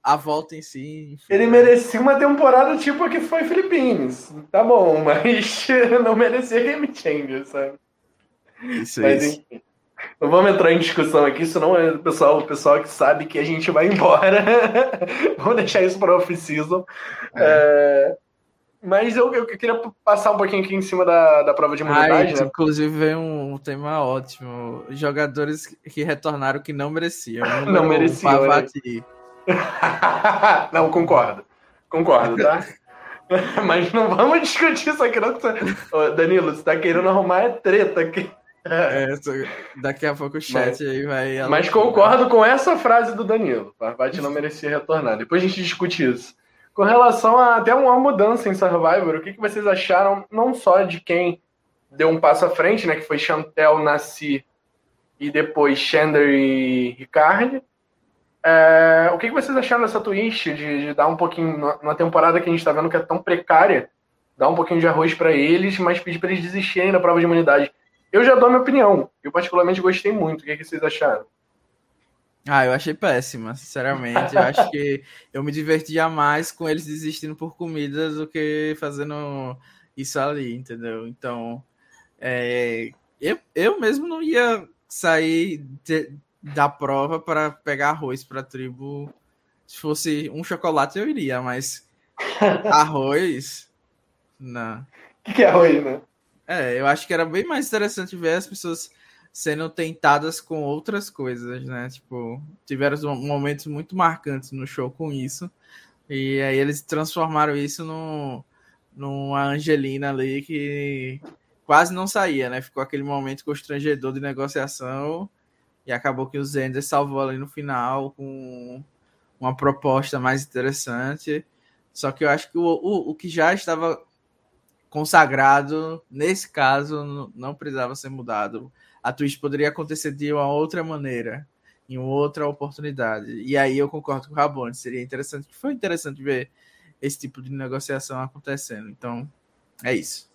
a volta em si... Enfim. Ele merecia uma temporada tipo a que foi Philippines. Tá bom, mas não merecia Game Changers, sabe? Isso, mas, isso. Enfim, não vamos entrar em discussão aqui, senão é o pessoal, o pessoal que sabe que a gente vai embora. Vamos deixar isso para off-season. É... Mas eu, eu queria passar um pouquinho aqui em cima da, da prova de imunidade. Ai, né? Inclusive, veio um tema ótimo. Jogadores que retornaram que não mereciam. Não mereciam. Não, concordo. Concordo, tá? Mas não vamos discutir isso aqui, não. Ô, Danilo, você tá querendo arrumar é treta aqui. É, daqui a pouco o chat mas, aí vai... Ela... Mas concordo com essa frase do Danilo. A Bate não merecia retornar. Depois a gente discute isso. Com relação a até uma mudança em Survivor, o que, que vocês acharam não só de quem deu um passo à frente, né? Que foi Chantel, Naseer e depois Xander e Ricardo. É, o que, que vocês acharam dessa twist de, de dar um pouquinho, numa temporada que a gente tá vendo que é tão precária, dar um pouquinho de arroz para eles, mas pedir para eles desistirem da prova de imunidade? Eu já dou a minha opinião. Eu particularmente gostei muito. O que, é que vocês acharam? Ah, eu achei péssima, sinceramente. Eu acho que eu me divertia mais com eles desistindo por comida do que fazendo isso ali, entendeu? Então, é, eu, eu mesmo não ia sair de, da prova para pegar arroz para a tribo. Se fosse um chocolate, eu iria, mas arroz? Não. O que é arroz, né? É, eu acho que era bem mais interessante ver as pessoas sendo tentadas com outras coisas, né? Tipo, tiveram momentos muito marcantes no show com isso. E aí eles transformaram isso no, numa Angelina ali que quase não saía, né? Ficou aquele momento constrangedor de negociação e acabou que o Xander salvou ali no final com uma proposta mais interessante. Só que eu acho que o, o, o que já estava... consagrado, nesse caso, não precisava ser mudado. A twist poderia acontecer de uma outra maneira, em outra oportunidade. E aí eu concordo com o Raboni, seria interessante, foi interessante ver esse tipo de negociação acontecendo. Então, é isso.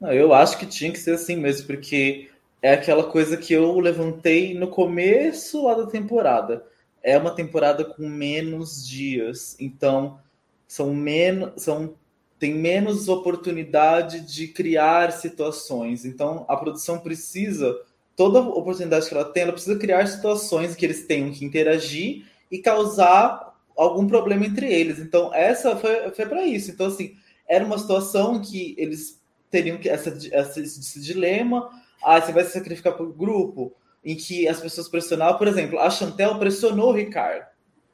Não, eu acho que tinha que ser assim mesmo, porque é aquela coisa que eu levantei no começo lá da temporada. É uma temporada com menos dias, então são menos... são tem menos oportunidade de criar situações. Então, a produção precisa, toda oportunidade que ela tem, ela precisa criar situações que eles tenham que interagir e causar algum problema entre eles. Então, essa foi, foi para isso. Então, assim, era uma situação que eles teriam que, essa, essa, esse dilema, ah, você vai se sacrificar para o grupo, em que as pessoas pressionavam. Por exemplo, a Chantel pressionou o Ricardo.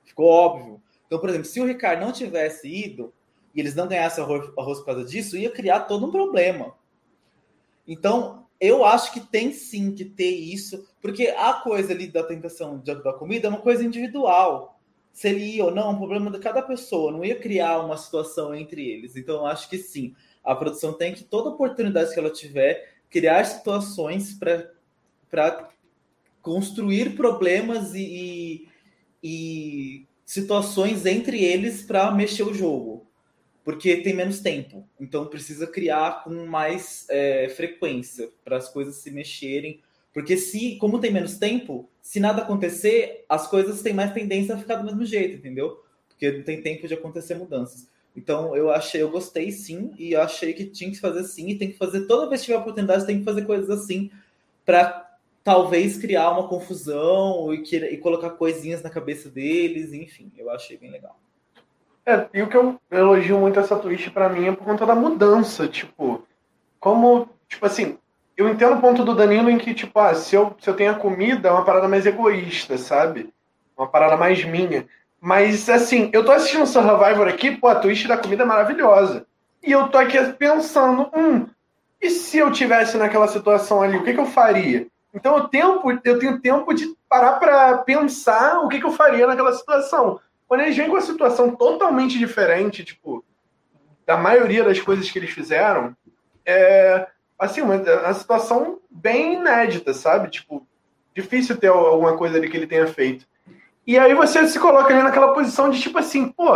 Ficou óbvio. Então, por exemplo, se o Ricardo não tivesse ido, e eles não ganhassem arroz, arroz por causa disso, ia criar todo um problema. Então, eu acho que tem sim que ter isso, porque a coisa ali da tentação de da comida é uma coisa individual. Se ele ia ou não, é um problema de cada pessoa, não ia criar uma situação entre eles. Então, eu acho que sim, a produção tem que, toda oportunidade que ela tiver, criar situações para construir problemas e, e, e situações entre eles para mexer o jogo. Porque tem menos tempo, então precisa criar com mais é, frequência para as coisas se mexerem. Porque se, como tem menos tempo, se nada acontecer, as coisas têm mais tendência a ficar do mesmo jeito, entendeu? Porque não tem tempo de acontecer mudanças. Então eu achei, eu gostei sim, e eu achei que tinha que fazer sim, e tem que fazer, toda vez que tiver oportunidade, tem que fazer coisas assim, para talvez criar uma confusão e, e colocar coisinhas na cabeça deles, enfim, eu achei bem legal. É, e o que eu elogio muito essa twist pra mim é por conta da mudança, tipo, como, tipo assim, eu entendo o ponto do Danilo em que, tipo, ah, se eu, se eu tenho a comida, é uma parada mais egoísta, sabe? Uma parada mais minha. Mas, assim, eu tô assistindo Survivor aqui, pô, a twist da comida é maravilhosa. E eu tô aqui pensando, hum, e se eu tivesse naquela situação ali, o que que eu faria? Então eu, tempo, eu tenho tempo de parar pra pensar o que que eu faria naquela situação. Quando eles vêm com a situação totalmente diferente, tipo, da maioria das coisas que eles fizeram, é, assim, uma, uma situação bem inédita, sabe? Tipo, difícil ter alguma coisa ali que ele tenha feito. E aí você se coloca ali naquela posição de, tipo assim, pô,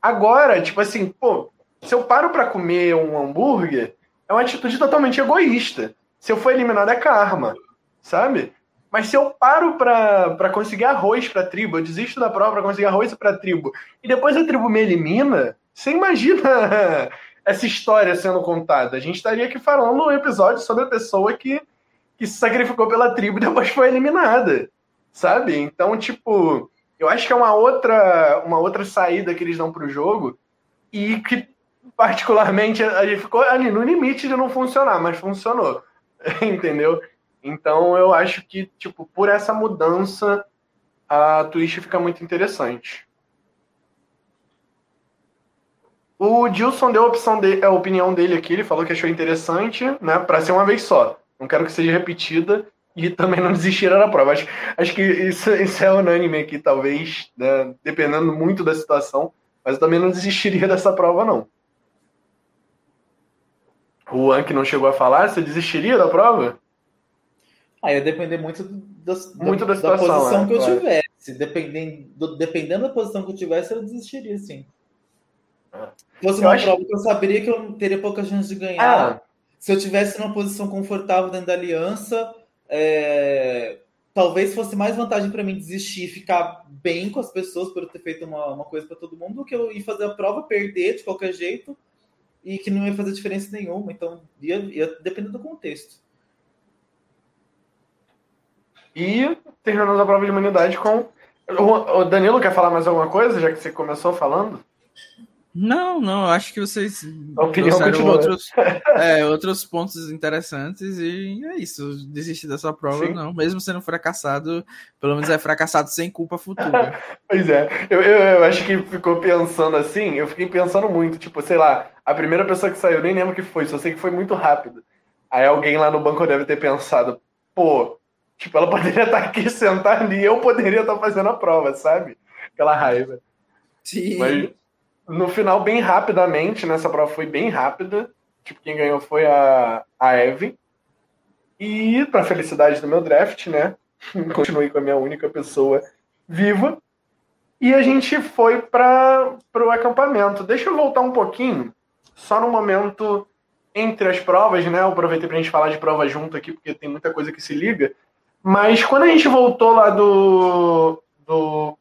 agora, tipo assim, pô, se eu paro pra comer um hambúrguer, é uma atitude totalmente egoísta. Se eu for eliminado é karma, sabe? Mas se eu paro para conseguir arroz para a tribo, eu desisto da prova para conseguir arroz para a tribo, e depois a tribo me elimina, você imagina essa história sendo contada. A gente estaria aqui falando um episódio sobre a pessoa que, que se sacrificou pela tribo e depois foi eliminada, sabe? Então, tipo, eu acho que é uma outra, uma outra saída que eles dão para o jogo e que, particularmente, a gente ficou ali no limite de não funcionar, mas funcionou, entendeu? Então, eu acho que, tipo, por essa mudança, a twist fica muito interessante. O Gilson deu a, opção de, a opinião dele aqui, ele falou que achou interessante, né, para ser uma vez só. Não quero que seja repetida e também não desistiram da prova. Acho, acho que isso, isso é unânime aqui, talvez, né, dependendo muito da situação, mas eu também não desistiria dessa prova, não. O Juan, que não chegou a falar, você desistiria da prova? Ah, ia depender muito, do, do, muito da, situação, da posição, né, que eu claro. tivesse. Dependendo, do, dependendo da posição que eu tivesse, eu desistiria, sim. Se fosse eu uma acho... prova que eu saberia que eu teria pouca chance de ganhar. Ah. Se eu tivesse numa posição confortável dentro da aliança, é... talvez fosse mais vantagem para mim desistir e ficar bem com as pessoas por eu ter feito uma, uma coisa para todo mundo, do que eu ir fazer a prova, perder de qualquer jeito e que não ia fazer diferença nenhuma. Então, ia, ia depender do contexto. E terminamos a prova de imunidade com... O Danilo quer falar mais alguma coisa, já que você começou falando? Não, não, acho que vocês trouxeram outros, é, outros pontos interessantes e é isso, desistir dessa prova. Sim. Não, mesmo sendo fracassado, pelo menos é fracassado sem culpa futura. Pois é, eu, eu, eu acho que ficou pensando assim, eu fiquei pensando muito, tipo, sei lá, a primeira pessoa que saiu, nem lembro que foi, só sei que foi muito rápido. Aí alguém lá no banco deve ter pensado, pô, tipo, ela poderia estar aqui sentada ali e eu poderia estar fazendo a prova, sabe? Aquela raiva. Sim. Mas... no final, bem rapidamente, nessa prova foi bem rápida. Tipo, quem ganhou foi a, a Eve. E, pra felicidade do meu draft, né? Continuei com a minha única pessoa viva. E a gente foi para pro acampamento. Deixa eu voltar um pouquinho, só no momento entre as provas, né? Eu aproveitei pra gente falar de prova junto aqui, porque tem muita coisa que se liga. Mas quando a gente voltou lá do, do,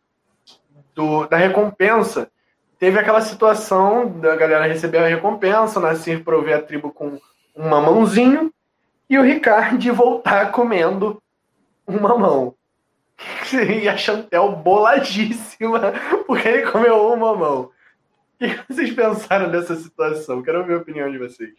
do da recompensa, teve aquela situação da galera receber a recompensa, o Naseer prover a tribo com um mamãozinho e o Ricardo voltar comendo um mamão. E a Chantel boladíssima porque ele comeu um mamão. O que vocês pensaram dessa situação? Quero ouvir a opinião de vocês.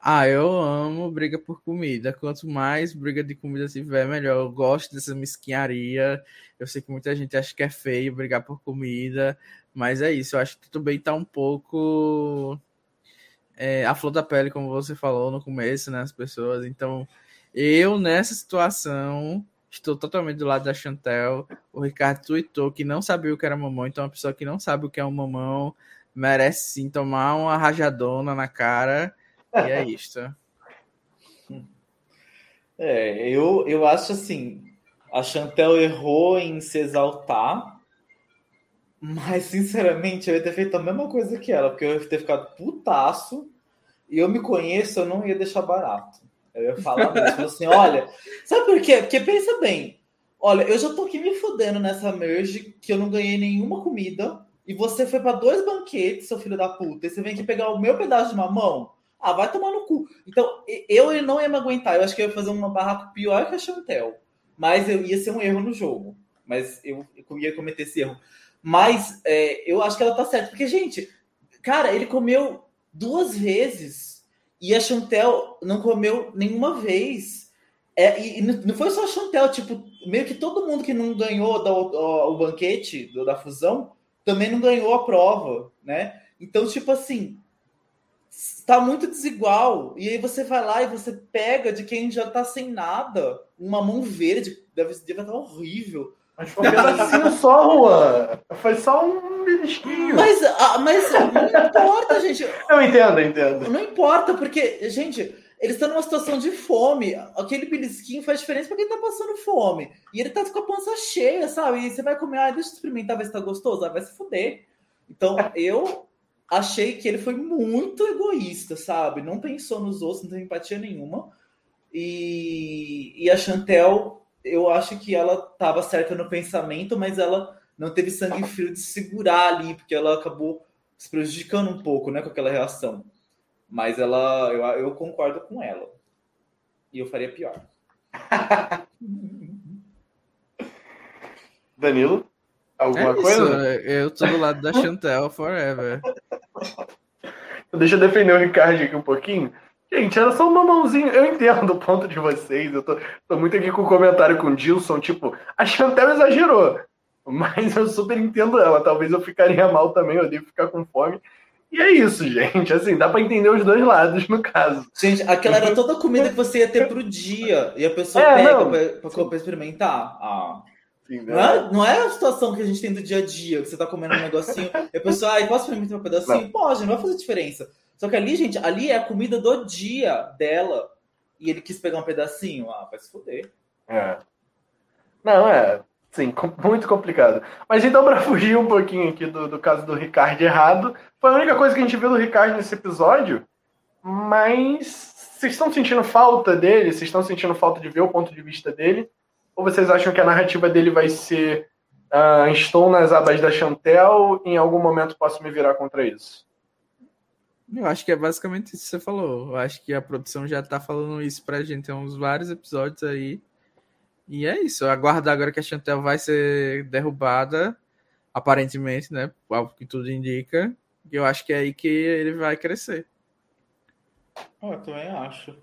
Ah, eu amo briga por comida. Quanto mais briga de comida tiver, melhor. Eu gosto dessa mesquinharia. Eu sei que muita gente acha que é feio brigar por comida, mas é isso. Eu acho que também tá um pouco é, a flor da pele, como você falou no começo, né? As pessoas. Então, eu nessa situação estou totalmente do lado da Chantel. O Ricardo tweetou que não sabia o que era mamão. Então, uma pessoa que não sabe o que é um mamão merece sim tomar uma rajadona na cara. E é isso. É, eu, eu acho assim, a Chantel errou em se exaltar, mas sinceramente eu ia ter feito a mesma coisa que ela, porque eu ia ter ficado putaço, e eu me conheço, eu não ia deixar barato. Eu ia falar mesmo assim, olha, sabe por quê? Porque pensa bem, olha, eu já tô aqui me fodendo nessa merge, que eu não ganhei nenhuma comida, e você foi pra dois banquetes, seu filho da puta, e você vem aqui pegar o meu pedaço de mamão? Ah, vai tomar no cu. Então, eu, eu não ia me aguentar. Eu acho que eu ia fazer uma barraca pior que a Chantel. Mas eu ia ser um erro no jogo. Mas eu, eu ia cometer esse erro. Mas é, eu acho que ela tá certa. Porque, gente, cara, ele comeu duas vezes. E a Chantel não comeu nenhuma vez. É, e, e não foi só a Chantel. Tipo, meio que todo mundo que não ganhou da, o, o banquete do, da fusão também não ganhou a prova, né? Então, tipo assim... tá muito desigual, e aí você vai lá e você pega de quem já tá sem nada, uma mão verde, deve, deve estar horrível. Mas foi um pedacinho só, Juan. Foi só um belisquinho. Mas, mas não importa, gente. Eu entendo, eu entendo. Não importa, porque, gente, eles estão numa situação de fome, aquele belisquinho faz diferença pra quem tá passando fome, e ele tá com a pança cheia, sabe? E você vai comer, ah, deixa eu experimentar, ver se tá gostoso, ah, vai se fuder. Então, eu... achei que ele foi muito egoísta, sabe? Não pensou nos outros, não teve empatia nenhuma. E, e a Chantel, eu acho que ela estava certa no pensamento, mas ela não teve sangue frio de segurar ali, porque ela acabou se prejudicando um pouco, né, com aquela reação. Mas ela, eu, eu concordo com ela. E eu faria pior. Danilo? Alguma é isso, coisa? Eu tô do lado da Chantel forever. Deixa eu defender o Ricardo aqui um pouquinho. Gente, era só um mamãozinho. Eu entendo o ponto de vocês. Eu tô, tô muito aqui com o comentário com o Dilson. Tipo, a Chantel exagerou. Mas eu super entendo ela. Talvez eu ficaria mal também. Eu devo ficar com fome. E é isso, gente. Assim, dá pra entender os dois lados, no caso. Gente, aquela era toda a comida que você ia ter pro dia. E a pessoa é, pega pra, pra, pra experimentar. Ah. Sim, não, é, não é a situação que a gente tem do dia a dia, que você tá comendo um negocinho. E a pessoa, ai, ah, posso experimentar um pedacinho? Não. Pode, não vai fazer diferença. Só que ali, gente, ali é a comida do dia dela. E ele quis pegar um pedacinho. Ah, vai se foder. É. Não, é... Sim, muito complicado. Mas então, para fugir um pouquinho aqui do, do caso do Ricardo errado, foi a única coisa que a gente viu do Ricardo nesse episódio, mas vocês estão sentindo falta dele? Vocês estão sentindo falta de ver o ponto de vista dele? Ou vocês acham que a narrativa dele vai ser uh, estou nas abas da Chantel e em algum momento posso me virar contra isso? Eu acho que é basicamente isso que você falou. Eu acho que a produção já tá falando isso pra gente há uns vários episódios aí. E é isso, aguardar agora que a Chantel vai ser derrubada, aparentemente, né? Algo que tudo indica. E eu acho que é aí que ele vai crescer. Oh, eu também acho.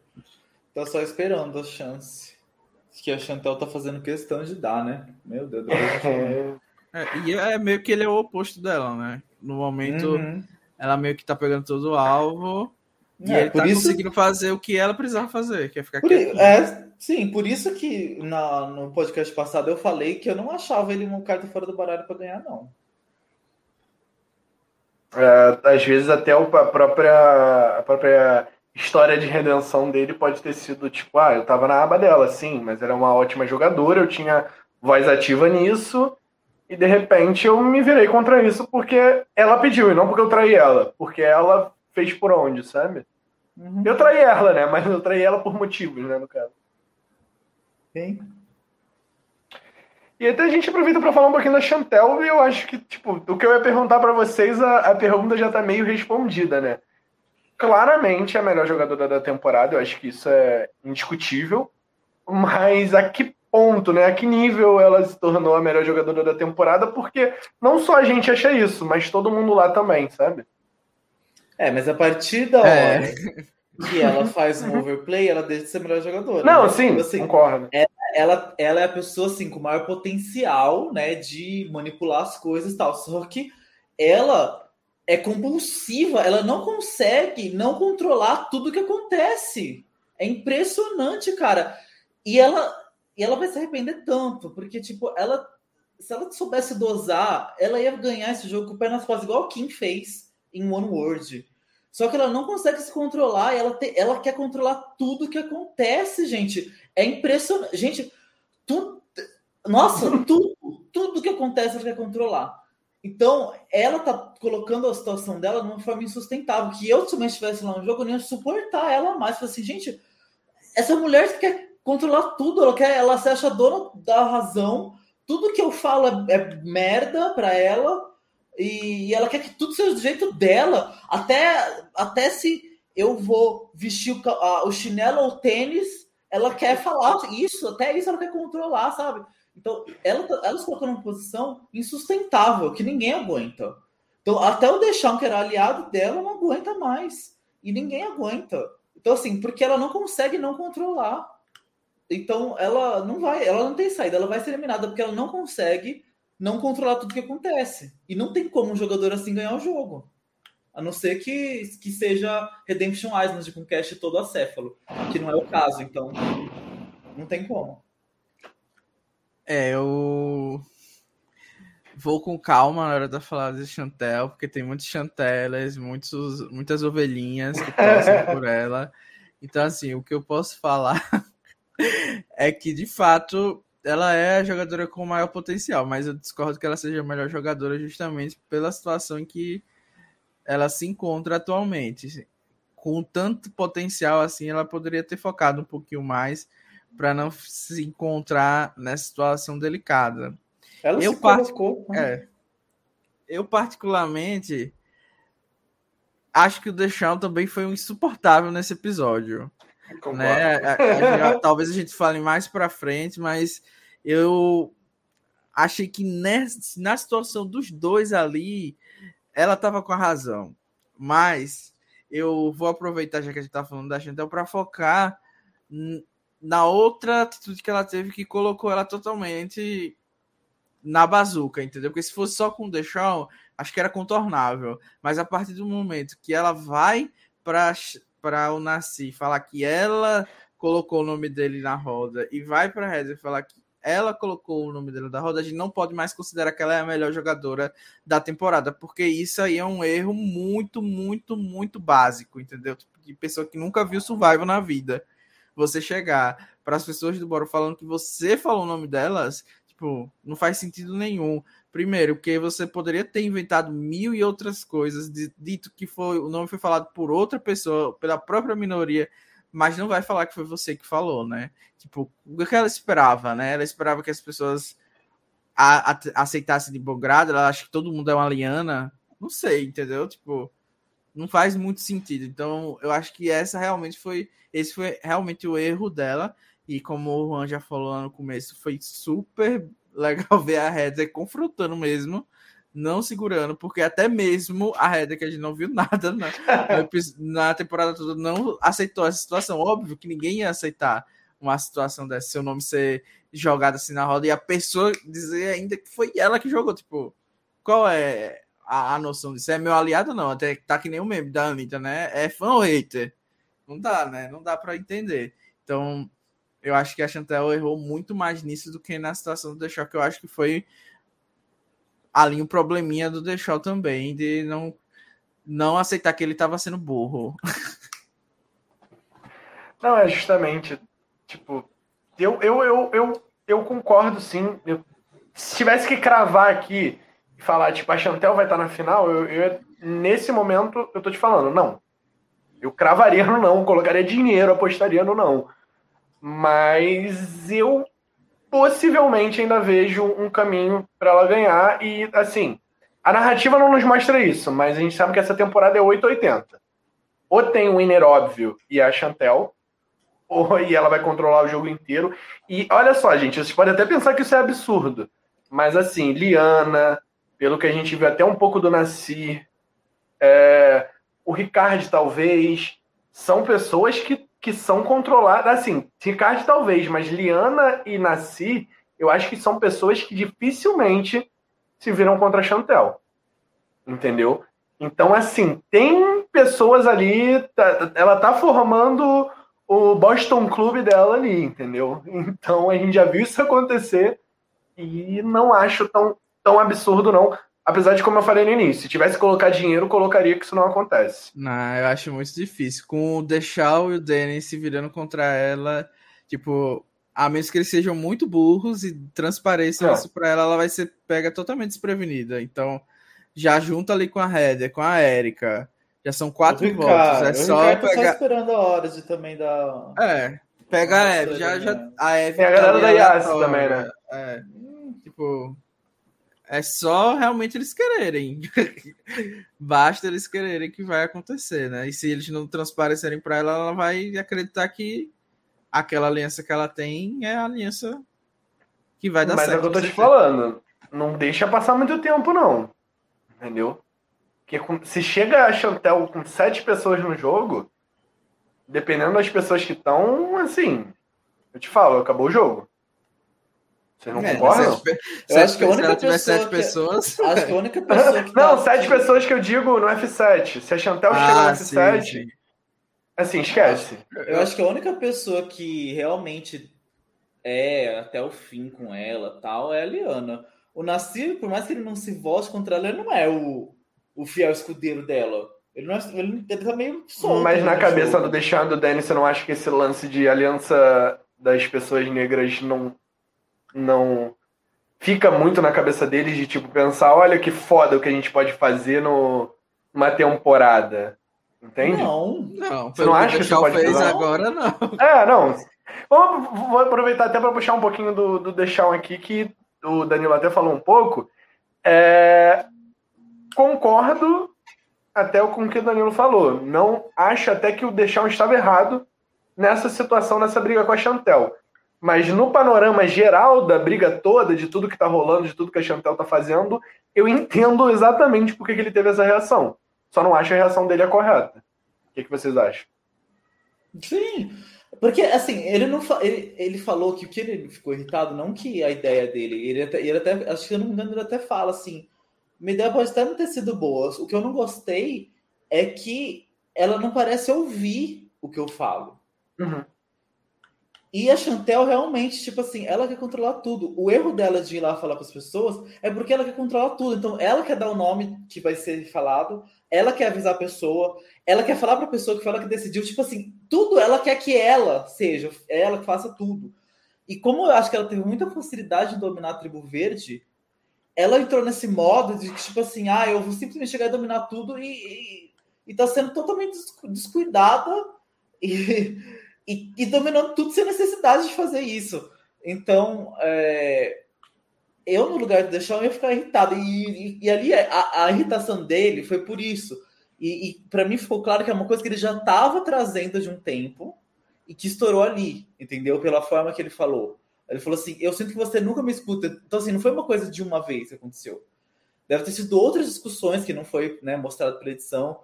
Tá só esperando a chance. Que a Chantel tá fazendo questão de dar, né? Meu Deus do céu. É, e é meio que ele é o oposto dela, né? No momento, uhum. Ela meio que tá pegando todo o alvo. E é, ele por tá isso... conseguindo fazer o que ela precisava fazer, que é ficar quieto. É, sim, por isso que na, no podcast passado eu falei que eu não achava ele uma carta fora do baralho para ganhar, não. É, às vezes até a própria, a própria história de redenção dele pode ter sido tipo, ah, eu tava na aba dela, sim, mas era uma ótima jogadora, eu tinha voz ativa nisso, e de repente eu me virei contra isso porque ela pediu, e não porque eu traí ela, porque ela... fez por onde, sabe? Uhum. Eu traí ela, né? Mas eu traí ela por motivos, né, no caso. Sim. E até a gente aproveita pra falar um pouquinho da Chantel, e eu acho que, tipo, o que eu ia perguntar pra vocês, a, a pergunta já tá meio respondida, né? Claramente a melhor jogadora da temporada, eu acho que isso é indiscutível, mas a que ponto, né? A que nível ela se tornou a melhor jogadora da temporada, porque não só a gente acha isso, mas todo mundo lá também, sabe? É, mas a partir da hora é. que ela faz um overplay, ela deixa de ser a melhor jogadora. Não, né? Sim, assim, concordo. Ela, ela, ela é a pessoa assim, com o maior potencial, né, de manipular as coisas e tal. Só que ela é compulsiva, ela não consegue não controlar tudo que acontece. É impressionante, cara. E ela, e ela vai se arrepender tanto, porque tipo, ela, se ela soubesse dosar, ela ia ganhar esse jogo com o pé nas costas, igual o Kim fez. Em One Word. Só que ela não consegue se controlar. Ela, te, ela quer controlar tudo que acontece, gente. É impressionante. Gente, tudo... Nossa, tudo, tudo que acontece ela quer controlar. Então, ela tá colocando a situação dela de uma forma insustentável. Que eu, se eu estivesse lá no jogo, eu nem ia suportar ela mais. Falei assim, gente, essa mulher quer controlar tudo. Ela, quer, ela se acha dona da razão. Tudo que eu falo é, é merda pra ela. E ela quer que tudo seja do jeito dela, até, até se eu vou vestir o, a, o chinelo ou o tênis, ela quer falar isso, até isso ela quer controlar, sabe? Então, ela, ela se colocou numa posição insustentável, que ninguém aguenta. Então, até o Deshawn, que era aliado dela, não aguenta mais. E ninguém aguenta. Então, assim, porque ela não consegue não controlar. Então, ela não vai, ela não tem saída, ela vai ser eliminada, porque ela não consegue... não controlar tudo que acontece. E não tem como um jogador assim ganhar o jogo. A não ser que, que seja Redemption Island com cast todo acéfalo. Que não é o caso, então não tem como. É, eu vou com calma na hora da falada de Chantel, porque tem muitos Chantelas, muitos, muitas ovelhinhas que passam por ela. Então, assim, o que eu posso falar é que, de fato... ela é a jogadora com maior potencial, mas eu discordo que ela seja a melhor jogadora justamente pela situação em que ela se encontra atualmente. Com tanto potencial assim, ela poderia ter focado um pouquinho mais para não se encontrar nessa situação delicada. Ela eu se partic... colocou. É. Eu particularmente acho que o Deshawn também foi um insuportável nesse episódio. Né? A, a, a, talvez a gente fale mais pra frente, mas eu achei que nessa, na situação dos dois ali, ela tava com a razão, mas eu vou aproveitar, já que a gente tá falando da Chantel, pra focar n- na outra atitude que ela teve, que colocou ela totalmente na bazuca, entendeu? Porque se fosse só com o Deshawn, acho que era contornável. Mas a partir do momento que ela vai para o Naseer falar que ela colocou o nome dele na roda e vai para a Heather falar que ela colocou o nome dele na roda, a gente não pode mais considerar que ela é a melhor jogadora da temporada, porque isso aí é um erro muito, muito, muito básico, entendeu? De pessoa que nunca viu Survivor na vida. Você chegar para as pessoas do Boro falando que você falou o nome delas, tipo, não faz sentido nenhum. Primeiro, que você poderia ter inventado mil e outras coisas, dito que foi, o nome foi falado por outra pessoa, pela própria minoria, mas não vai falar que foi você que falou, né? Tipo, o que ela esperava, né? Ela esperava que as pessoas a, a, aceitassem de bom grado, ela acha que todo mundo é uma Liana, não sei, entendeu? Tipo, não faz muito sentido. Então, eu acho que essa realmente foi, esse foi realmente o erro dela, e como o Juan já falou lá no começo, foi super legal ver a Heather confrontando mesmo, não segurando, porque até mesmo a Heather, que a gente não viu nada na, na temporada toda, não aceitou essa situação. Óbvio que ninguém ia aceitar uma situação dessa, seu nome ser jogado assim na roda, e a pessoa dizer ainda que foi ela que jogou. Tipo, qual é a, a noção disso? É meu aliado ou não? Até tá que nem o meme da Anitta, né? É fã ou hater? Não dá, né? Não dá pra entender. Então, eu acho que a Chantel errou muito mais nisso do que na situação do Deixar, que eu acho que foi ali um probleminha do Deixar também, de não, não aceitar que ele estava sendo burro. Não, é justamente, tipo, eu, eu, eu, eu, eu concordo, sim. Eu, se tivesse que cravar aqui e falar, tipo, a Chantel vai estar na final, eu, eu, nesse momento eu tô te falando, não. Eu cravaria no não, colocaria dinheiro, apostaria no não. Mas eu possivelmente ainda vejo um caminho para ela ganhar. E, assim, a narrativa não nos mostra isso, mas a gente sabe que essa temporada é oito oitenta. Ou tem o winner óbvio e a Chantel, ou e ela vai controlar o jogo inteiro. E olha só, gente, vocês podem até pensar que isso é absurdo. Mas, assim, Liana, pelo que a gente viu até um pouco do Naseer, é, o Ricardo, talvez, são pessoas que que são controladas, assim, Ricardo talvez, mas Liana e Naseer, eu acho que são pessoas que dificilmente se viram contra a Chantel, entendeu? Então, assim, tem pessoas ali, tá, ela tá formando o Boston Club dela ali, entendeu? Então, a gente já viu isso acontecer e não acho tão, tão absurdo, não. Apesar de, como eu falei no início, se tivesse que colocar dinheiro, colocaria que isso não acontece. Não, eu acho muito difícil. Com o Deixal e o Danny se virando contra ela, tipo, a menos que eles sejam muito burros e transpareçam isso pra ela, ela vai ser pega totalmente desprevenida. Então, já junta ali com a Heather, com a Erika, já são quatro votos. É só pegar... só esperando a hora de também dar... É, pega Nossa, a Eve, já, já... A Eve é a galera da Yassi também, né? É, tipo... É só realmente eles quererem. Basta eles quererem que vai acontecer, né? E se eles não transparecerem para ela, ela vai acreditar que aquela aliança que ela tem é a aliança que vai dar Mas certo. Mas é o que eu tô te tempo. falando. Não deixa passar muito tempo, não. Entendeu? Porque se chega a Chantel com sete pessoas no jogo, dependendo das pessoas que estão, assim, eu te falo, acabou o jogo. Você não é, concorda? Sete, eu acho que a única pessoa sete que, pessoas... Acho que a única pessoa que não, tá... sete pessoas que eu digo no F sete. Se a Chantel ah, chegar no sim, F sete... Sim. Assim, esquece. Eu acho, eu acho que a única pessoa que realmente é até o fim com ela tal é a Liana. O Naseer, por mais que ele não se volte contra ela, ele não é o, o fiel escudeiro dela. Ele, não é, ele, ele tá meio solto. Mas na cabeça jogo. do Deixando do Danny, você não acha que esse lance de aliança das pessoas negras não... não fica muito na cabeça deles de, tipo, pensar, olha que foda o que a gente pode fazer no... numa temporada. Entende? Não, não. Você não acha que você pode fazer? Agora, não. É, não. Vamos, vou aproveitar até para puxar um pouquinho do, do Deixão aqui, que o Danilo até falou um pouco. É... Concordo até com o que o Danilo falou. Não acho até que o Deixão estava errado nessa situação, nessa briga com a Chantel. Mas no panorama geral da briga toda, de tudo que tá rolando, de tudo que a Chantel tá fazendo, eu entendo exatamente por que ele teve essa reação. Só não acho a reação dele a correta. O que, que vocês acham? Sim. Porque, assim, ele não fa... ele, ele falou que o que ele ficou irritado, não que a ideia dele, ele até, ele até acho que eu não me engano, ele até fala assim, minha ideia pode até não ter sido boa, o que eu não gostei é que ela não parece ouvir o que eu falo. Uhum. E a Chantel realmente, tipo assim, ela quer controlar tudo. O erro dela de ir lá falar com as pessoas é porque ela quer controlar tudo. Então, ela quer dar o nome que vai ser falado, ela quer avisar a pessoa, ela quer falar pra pessoa que foi ela que decidiu. Tipo assim, tudo ela quer que ela seja, ela que faça tudo. E como eu acho que ela teve muita facilidade em dominar a tribo verde, ela entrou nesse modo de, tipo assim, ah, eu vou simplesmente chegar e dominar tudo e, e, e tá sendo totalmente descuidada e... E, e dominando tudo sem necessidade de fazer isso. Então, é, eu, no lugar de deixar, eu ia ficar irritado. E, e, e ali, a, a irritação dele foi por isso. E, e para mim ficou claro que é uma coisa que ele já estava trazendo de um tempo e que estourou ali, entendeu? Pela forma que ele falou. Ele falou assim, eu sinto que você nunca me escuta. Então, assim, não foi uma coisa de uma vez que aconteceu. Deve ter sido outras discussões que não foi, né, mostrado pela edição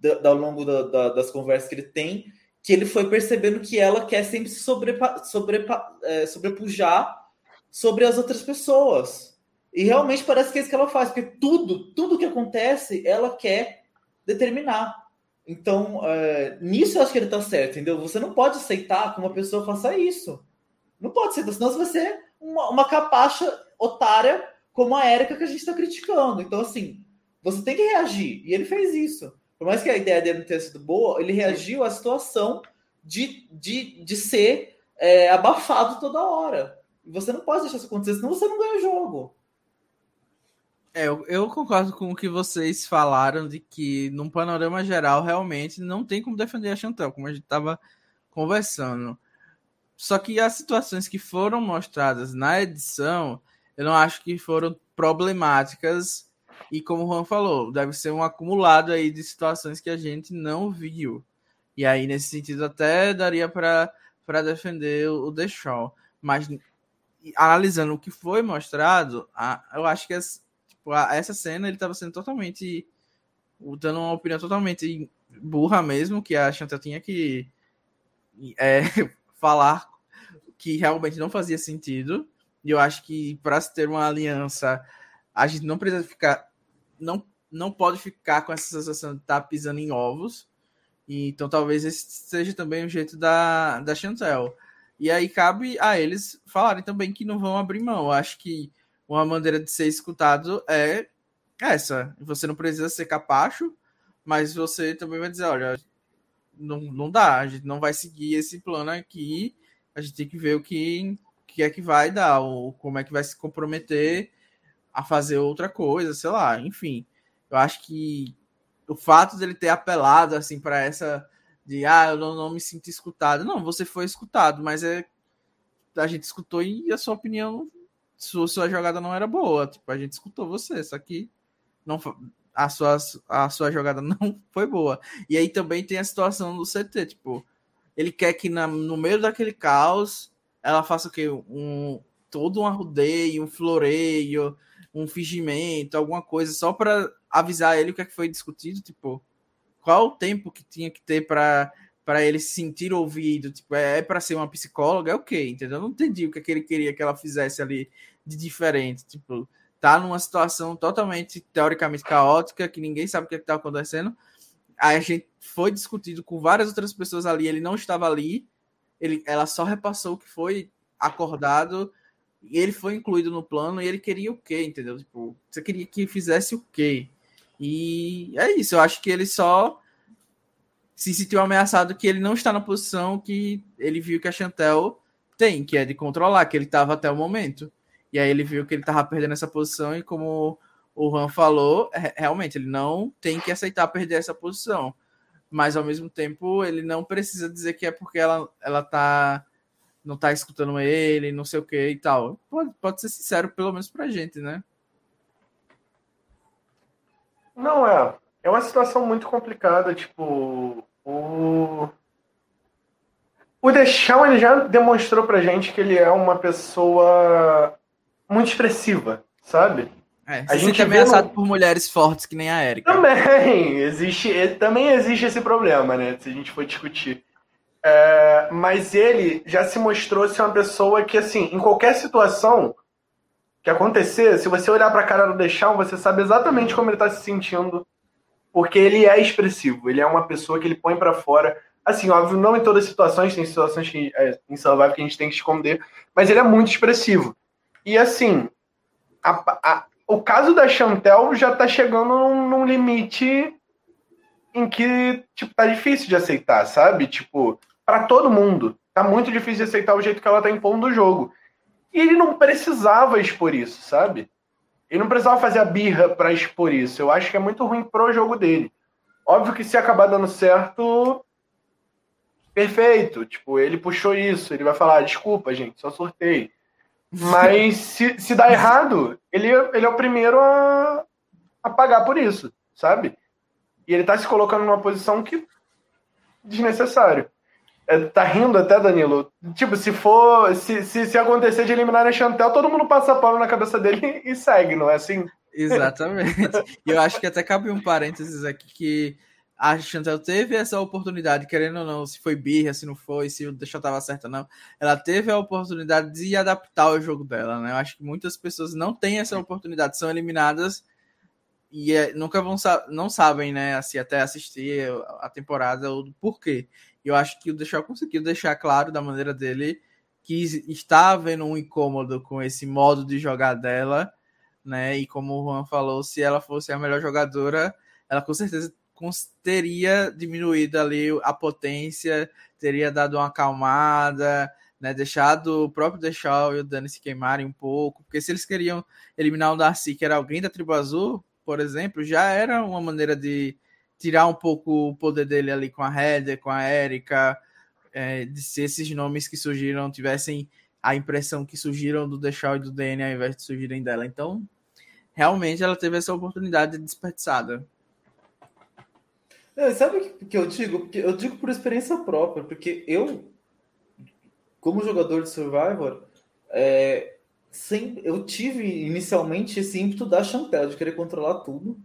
da, da, ao longo da, da, das conversas que ele tem, que ele foi percebendo que ela quer sempre se sobrepa- sobrepa- é, sobrepujar sobre as outras pessoas. E realmente parece que é isso que ela faz, porque tudo, tudo que acontece, ela quer determinar. Então, é, nisso eu acho que ele tá certo, entendeu? Você não pode aceitar que uma pessoa faça isso. Não pode aceitar, senão você vai ser uma, uma capacha otária como a Erika que a gente tá criticando. Então, assim, você tem que reagir. E ele fez isso. Por mais que a ideia dele não tenha sido boa, ele reagiu à situação de, de, de ser é, abafado toda hora. E você não pode deixar isso acontecer, senão você não ganha o jogo. É, eu, eu concordo com o que vocês falaram, de que, num panorama geral, realmente não tem como defender a Chantel, como a gente estava conversando. Só que as situações que foram mostradas na edição, eu não acho que foram problemáticas. E como o Juan falou, deve ser um acumulado aí de situações que a gente não viu. E aí, nesse sentido, até daria para defender o Deshawn. Mas, analisando o que foi mostrado, a, eu acho que essa, tipo, a, essa cena ele estava sendo totalmente... dando uma opinião totalmente burra mesmo, que a Chantel tinha que é, falar que realmente não fazia sentido. E eu acho que para se ter uma aliança... A gente não precisa ficar, não, não pode ficar com essa sensação de estar pisando em ovos. E, então, talvez esse seja também o jeito da, da Chantel. E aí cabe a eles falarem também que não vão abrir mão. Eu acho que uma maneira de ser escutado é essa. Você não precisa ser capacho, mas você também vai dizer, olha, não, não dá, a gente não vai seguir esse plano aqui. A gente tem que ver o que, que é que vai dar, ou como é que vai se comprometer a fazer outra coisa, sei lá, enfim. Eu acho que o fato dele ter apelado, assim, para essa de, ah, eu não, não me sinto escutado. Não, você foi escutado, mas é, a gente escutou e a sua opinião, sua, sua jogada não era boa. Tipo, a gente escutou você, só que não, a, sua, a sua jogada não foi boa. E aí também tem a situação do C T, tipo, ele quer que na, no meio daquele caos ela faça o quê? Um, todo um arrodeio, um floreio, um fingimento, alguma coisa, só para avisar ele o que é que foi discutido, tipo, qual o tempo que tinha que ter para ele se sentir ouvido, tipo, é, é para ser uma psicóloga, é ok, entendeu? Eu não entendi o que é que ele queria que ela fizesse ali de diferente, tipo, tá numa situação totalmente, teoricamente, caótica, que ninguém sabe o que é que tá acontecendo, aí a gente foi discutido com várias outras pessoas ali, ele não estava ali, ele, ela só repassou o que foi acordado, e ele foi incluído no plano e ele queria o quê, entendeu? Tipo, você queria que fizesse o quê? E é isso, eu acho que ele só se sentiu ameaçado que ele não está na posição que ele viu que a Chantel tem, que é de controlar, que ele estava até o momento. E aí ele viu que ele estava perdendo essa posição e como o Juan falou, realmente, ele não tem que aceitar perder essa posição. Mas, ao mesmo tempo, ele não precisa dizer que é porque ela está... não tá escutando ele, não sei o que e tal. Pode, pode ser sincero, pelo menos pra gente, né? Não, é. É uma situação muito complicada, tipo... O... O Deshawn, ele já demonstrou pra gente que ele é uma pessoa muito expressiva, sabe? É, a gente é ameaçado no... por mulheres fortes que nem a Erika. Também! Existe, também existe esse problema, né? Se a gente for discutir. É, mas ele já se mostrou ser uma pessoa que, assim, em qualquer situação que acontecer, se você olhar para a cara do Deshawn, você sabe exatamente como ele está se sentindo, porque ele é expressivo, ele é uma pessoa que ele põe para fora. Assim, óbvio, não em todas as situações, tem situações que, é, em Survivor que a gente tem que esconder, mas ele é muito expressivo. E, assim, a, a, o caso da Chantel já tá chegando num, num limite em que, tipo, tá difícil de aceitar, sabe? Tipo, pra todo mundo. Tá muito difícil de aceitar o jeito que ela tá impondo o jogo. E ele não precisava expor isso, sabe? Ele não precisava fazer a birra pra expor isso. Eu acho que é muito ruim pro jogo dele. Óbvio que se acabar dando certo... perfeito, tipo, ele puxou isso, ele vai falar, desculpa, gente, só sorteio. Mas se, se dá errado, ele, ele é o primeiro a, a pagar por isso, sabe? E ele tá se colocando numa posição que desnecessário. É, tá rindo até, Danilo? Tipo, se for, se, se, se acontecer de eliminar a Chantel, todo mundo passa pano na cabeça dele e segue, não é assim? Exatamente. E eu acho que até cabe um parênteses aqui que a Chantel teve essa oportunidade, querendo ou não, se foi birra, se não foi, se o Deixão estava certo ou não, ela teve a oportunidade de adaptar o jogo dela, né? Eu acho que muitas pessoas não têm essa oportunidade, são eliminadas e é, nunca vão sa- não sabem, né, assim, até assistir a temporada ou do porquê. E eu acho que o Deixão conseguiu deixar claro da maneira dele que está havendo um incômodo com esse modo de jogar dela, né? E como o Juan falou, se ela fosse a melhor jogadora, ela com certeza teria diminuído ali a potência, teria dado uma acalmada, né, deixado o próprio Deixão e o Danny se queimarem um pouco, porque se eles queriam eliminar o Darcy, que era alguém da tribo azul, por exemplo, já era uma maneira de tirar um pouco o poder dele ali com a Heather, com a Erika, é, de se esses nomes que surgiram tivessem a impressão que surgiram do Deixão e do Danny ao invés de surgirem dela. Então, realmente ela teve essa oportunidade desperdiçada. Não, sabe o que, que eu digo? Porque eu digo por experiência própria, porque eu, como jogador de Survivor, é, sempre, eu tive inicialmente esse ímpeto da Chantel, de querer controlar tudo.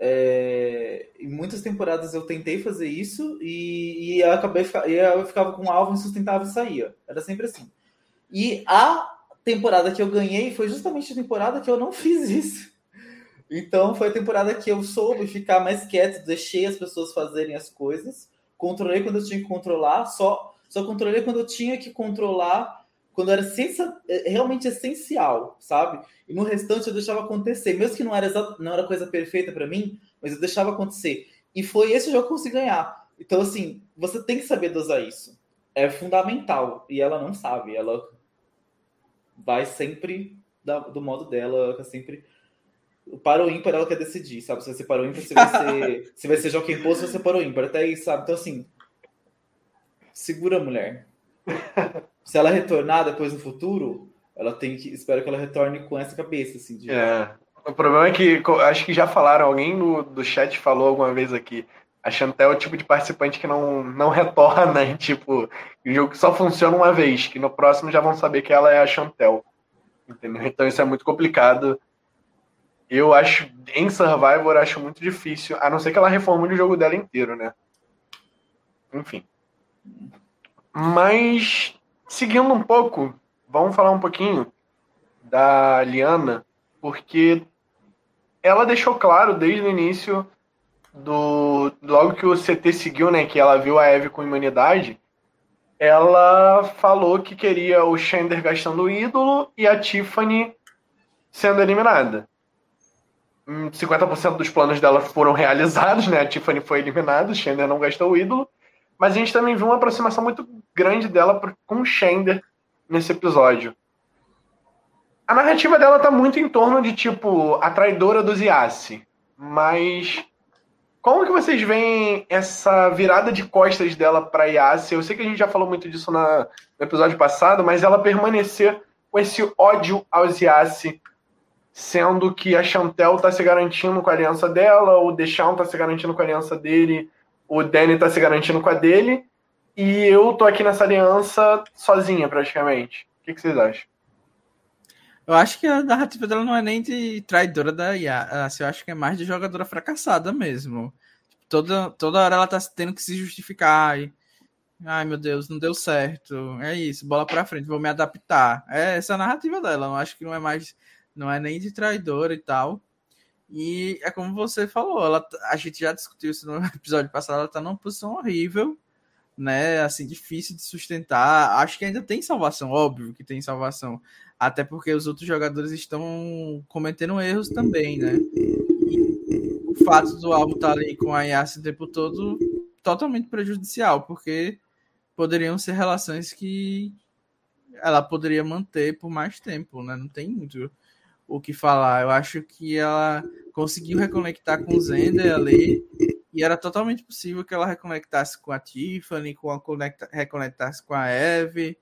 É, em muitas temporadas eu tentei fazer isso e, e, eu, acabei, e eu ficava com um alvo insustentável e saía. Era sempre assim. E a temporada que eu ganhei foi justamente a temporada que eu não fiz isso. Então, foi a temporada que eu soube ficar mais quieto, deixei as pessoas fazerem as coisas, controlei quando eu tinha que controlar, só, só controlei quando eu tinha que controlar, quando era sensa, realmente essencial, sabe? E no restante eu deixava acontecer, mesmo que não era, exa- não era coisa perfeita para mim, mas eu deixava acontecer. E foi esse jogo que eu consegui ganhar. Então, assim, você tem que saber dosar isso. É fundamental. E ela não sabe, ela vai sempre da, do modo dela, ela sempre... para o ímpar ela quer decidir, sabe? Se vai ser para o ímpar, se vai ser, se vai ser jockey post, se vai ser para o ímpar, até aí, sabe? Então, assim, segura a mulher. Se ela retornar depois no futuro, ela tem que, espero que ela retorne com essa cabeça, assim. De... É. O problema é que, acho que já falaram, alguém no, do chat falou alguma vez aqui, a Chantel é o tipo de participante que não, não retorna, e, tipo, o jogo que só funciona uma vez, que no próximo já vão saber que ela é a Chantel. Entendeu? Então isso é muito complicado. Eu acho, em Survivor, acho muito difícil, a não ser que ela reformule o jogo dela inteiro, né? Enfim. Mas, seguindo um pouco, vamos falar um pouquinho da Liana, porque ela deixou claro desde o início, do logo que o C T seguiu, né, que ela viu a Eve com imunidade, ela falou que queria o Xander gastando o ídolo e a Tiffany sendo eliminada. cinquenta por cento dos planos dela foram realizados, né? A Tiffany foi eliminada, o Xander não gastou o ídolo, mas a gente também viu uma aproximação muito grande dela com o Xander nesse episódio. A narrativa dela tá muito em torno de, tipo, a traidora do Ziassi, mas como que vocês veem essa virada de costas dela pra Yassi? Eu sei que a gente já falou muito disso na, no episódio passado, mas ela permanecer com esse ódio ao Ziassi, sendo que a Chantel tá se garantindo com a aliança dela, o Deshawn tá se garantindo com a aliança dele, o Danny tá se garantindo com a dele, e eu tô aqui nessa aliança sozinha, praticamente. O que, que vocês acham? Eu acho que a narrativa dela não é nem de traidora da I A, eu acho que é mais de jogadora fracassada mesmo. Toda, toda hora ela tá tendo que se justificar, e Ai, meu Deus, não deu certo. É isso, bola pra frente, vou me adaptar. É essa a narrativa dela. Eu acho que não é mais, não é nem de traidora e tal. E é como você falou, ela, a gente já discutiu isso no episódio passado, ela tá numa posição horrível, né? Assim, difícil de sustentar. Acho que ainda tem salvação, óbvio que tem salvação. Até porque os outros jogadores estão cometendo erros também, né? E o fato do Alvo estar ali com a Yassi o tempo todo, totalmente prejudicial, porque poderiam ser relações que ela poderia manter por mais tempo, né? Não tem muito o que falar. Eu acho que ela conseguiu reconectar com o Xander ali, e era totalmente possível que ela reconectasse com a Tiffany, com a conecta, reconectasse com a Eve,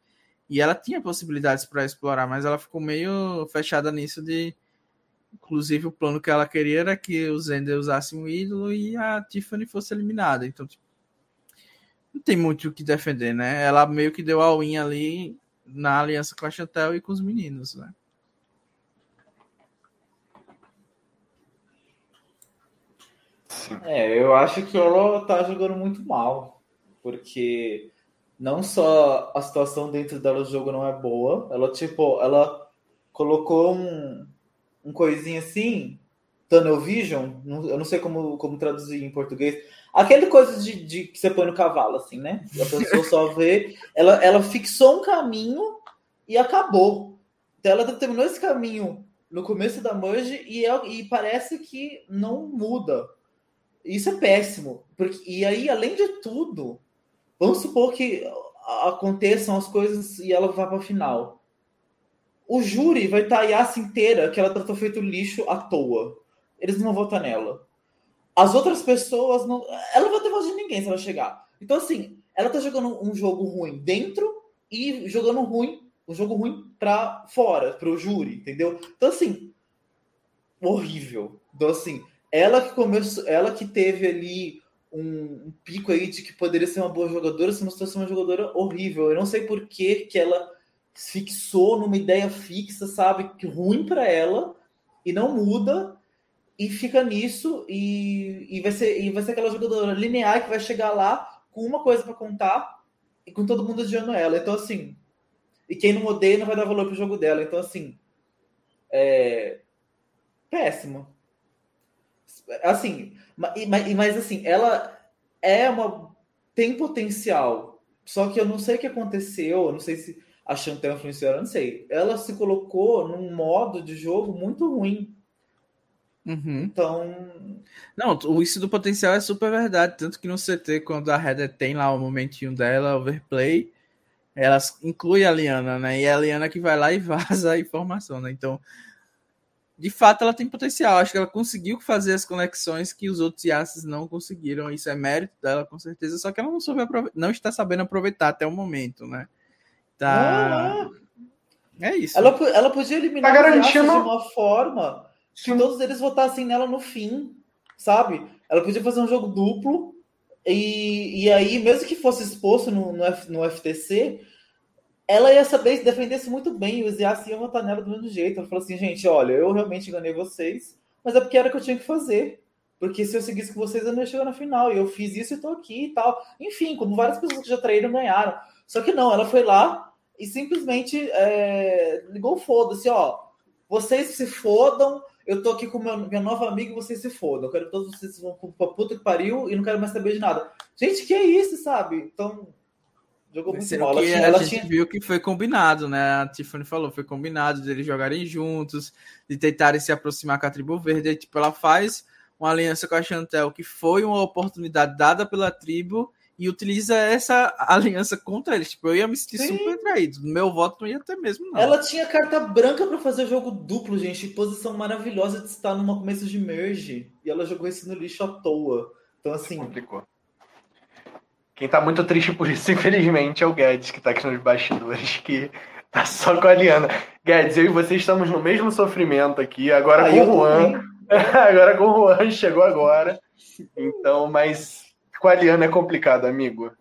e ela tinha possibilidades para explorar, mas ela ficou meio fechada nisso de... Inclusive, o plano que ela queria era que o Xander usasse um ídolo e a Tiffany fosse eliminada. Então, tipo, não tem muito o que defender, né? Ela meio que deu all-in ali na aliança com a Chantel e com os meninos, né? É, eu acho que ela tá jogando muito mal, porque não só a situação dentro dela do jogo não é boa, ela, tipo, ela colocou um, um coisinho assim, tunnel vision, eu não sei como, como traduzir em português, aquele coisa de, de que você põe no cavalo, assim, né? A pessoa só vê, ela, ela fixou um caminho e acabou. Então ela terminou esse caminho no começo da merge e, é, e parece que não muda. Isso é péssimo. Porque, e aí, além de tudo, vamos supor que aconteçam as coisas e ela vá para a final. O júri vai estar a Yassi inteira, que ela tratou feito lixo à toa. Eles não vão votar nela. As outras pessoas não... Ela não vai ter voz de ninguém se ela chegar. Então, assim, ela tá jogando um jogo ruim dentro e jogando ruim, um jogo ruim para fora, para o júri, entendeu? Então, assim, horrível. Então, assim... Ela que começou, ela que teve ali um, um pico aí de que poderia ser uma boa jogadora, se mostrou ser uma jogadora horrível. Eu não sei por que que ela se fixou numa ideia fixa, sabe? Que ruim para ela, e não muda, e fica nisso, e, e, vai ser, e vai ser aquela jogadora linear que vai chegar lá com uma coisa para contar e com todo mundo odiando ela. Então, assim, e quem não odeia não vai dar valor pro jogo dela. Então, assim, é péssimo. Assim, mas, mas assim, ela é uma... tem potencial, só que eu não sei o que aconteceu, eu não sei se a Chantel influenciou, eu não sei. Ela se colocou num modo de jogo muito ruim. Uhum. Então... Não, isso do potencial é super verdade, tanto que no C T, quando a Heather tem lá o momentinho dela, overplay, ela inclui a Liana, né? E é a Liana que vai lá e vaza a informação, né? Então... De fato, ela tem potencial. Acho que ela conseguiu fazer as conexões que os outros Yassis não conseguiram. Isso é mérito dela, com certeza. Só que ela não soube aproveitar, não está sabendo aproveitar até o momento, né? Tá. É, é isso. Ela, ela podia eliminar tá os Yassis de uma forma que Sim. todos eles votassem nela no fim, sabe? Ela podia fazer um jogo duplo e, e aí, mesmo que fosse exposto no, no, F, no F T C... Ela ia saber se defendesse muito bem, e os Yassi iam votar nela do mesmo jeito. Ela falou assim, gente, olha, eu realmente enganei vocês, mas é porque era o que eu tinha que fazer. Porque se eu seguisse com vocês, eu não ia chegar na final. E eu fiz isso e tô aqui e tal. Enfim, como várias pessoas que já traíram, ganharam. Só que não, ela foi lá e simplesmente é, ligou foda-se, ó. Vocês se fodam, eu tô aqui com meu, minha nova amiga e vocês se fodam. Eu quero que todos vocês vão pra puta que pariu e não quero mais saber de nada. Gente, que é isso, sabe? Então... Jogou muito mal. Que ela a gente tinha... viu que foi combinado, né? A Tiffany falou, foi combinado de eles jogarem juntos, de tentarem se aproximar com a tribo verde. Tipo, ela faz uma aliança com a Chantel, que foi uma oportunidade dada pela tribo, e utiliza essa aliança contra eles. Tipo, eu ia me sentir Sim. super traído. Meu voto não ia ter mesmo, não. Ela tinha carta branca para fazer jogo duplo, gente. Posição maravilhosa de estar numa começo de merge. E ela jogou esse no lixo à toa. Então, assim... Complicou. Quem tá muito triste por isso, infelizmente, é o Guedes, que tá aqui nos bastidores, que tá só com a Liana. Guedes, eu e você estamos no mesmo sofrimento aqui, agora ah, com o Juan. agora com o Juan, chegou agora. Então, mas com a Liana é complicado, amigo.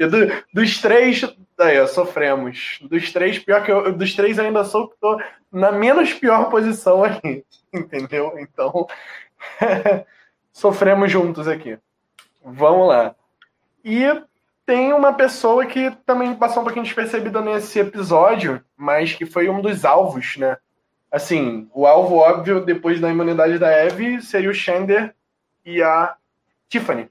do, dos três, aí, ó, sofremos. Dos três, pior que eu, dos três eu ainda sou que tô na menos pior posição aqui, entendeu? Então, sofremos juntos aqui. Vamos lá. E tem uma pessoa que também passou um pouquinho despercebida nesse episódio, mas que foi um dos alvos, né? Assim, o alvo óbvio depois da imunidade da Eve seria o Xander e a Tiffany.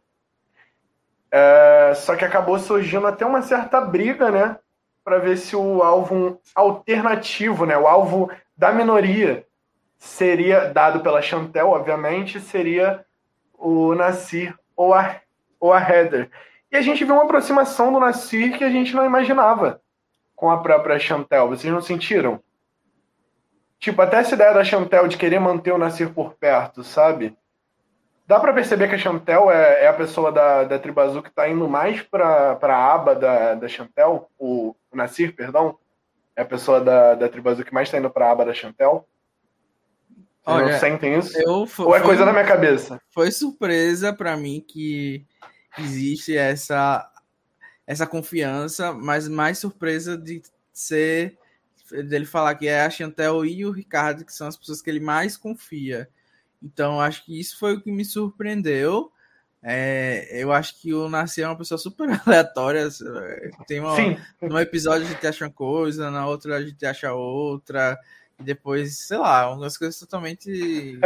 É, só que acabou surgindo até uma certa briga, né? Para ver se o alvo alternativo, né? O alvo da minoria seria, dado pela Chantel, obviamente, seria o Naseer ou a, ou a Heather. E a gente viu uma aproximação do Naseer que a gente não imaginava com a própria Chantel. Vocês não sentiram? Tipo, até essa ideia da Chantel de querer manter o Naseer por perto, sabe? Dá pra perceber que a Chantel é, é a pessoa da, da tribo azul que tá indo mais pra, pra aba da, da Chantel, o, o Naseer, perdão, é a pessoa da, da tribo azul que mais tá indo pra aba da Chantel. Vocês Olha, não sentem isso? Eu, foi, Ou é coisa foi, na minha cabeça? Foi surpresa pra mim que existe essa, essa confiança, mas mais surpresa de ser dele falar que é a Chantel e o Ricardo, que são as pessoas que ele mais confia. Então, acho que isso foi o que me surpreendeu. É, eu acho que o Naseer é uma pessoa super aleatória. Tem uma, num episódio a gente acha uma coisa, na outra a gente acha outra, e depois, sei lá, umas coisas totalmente...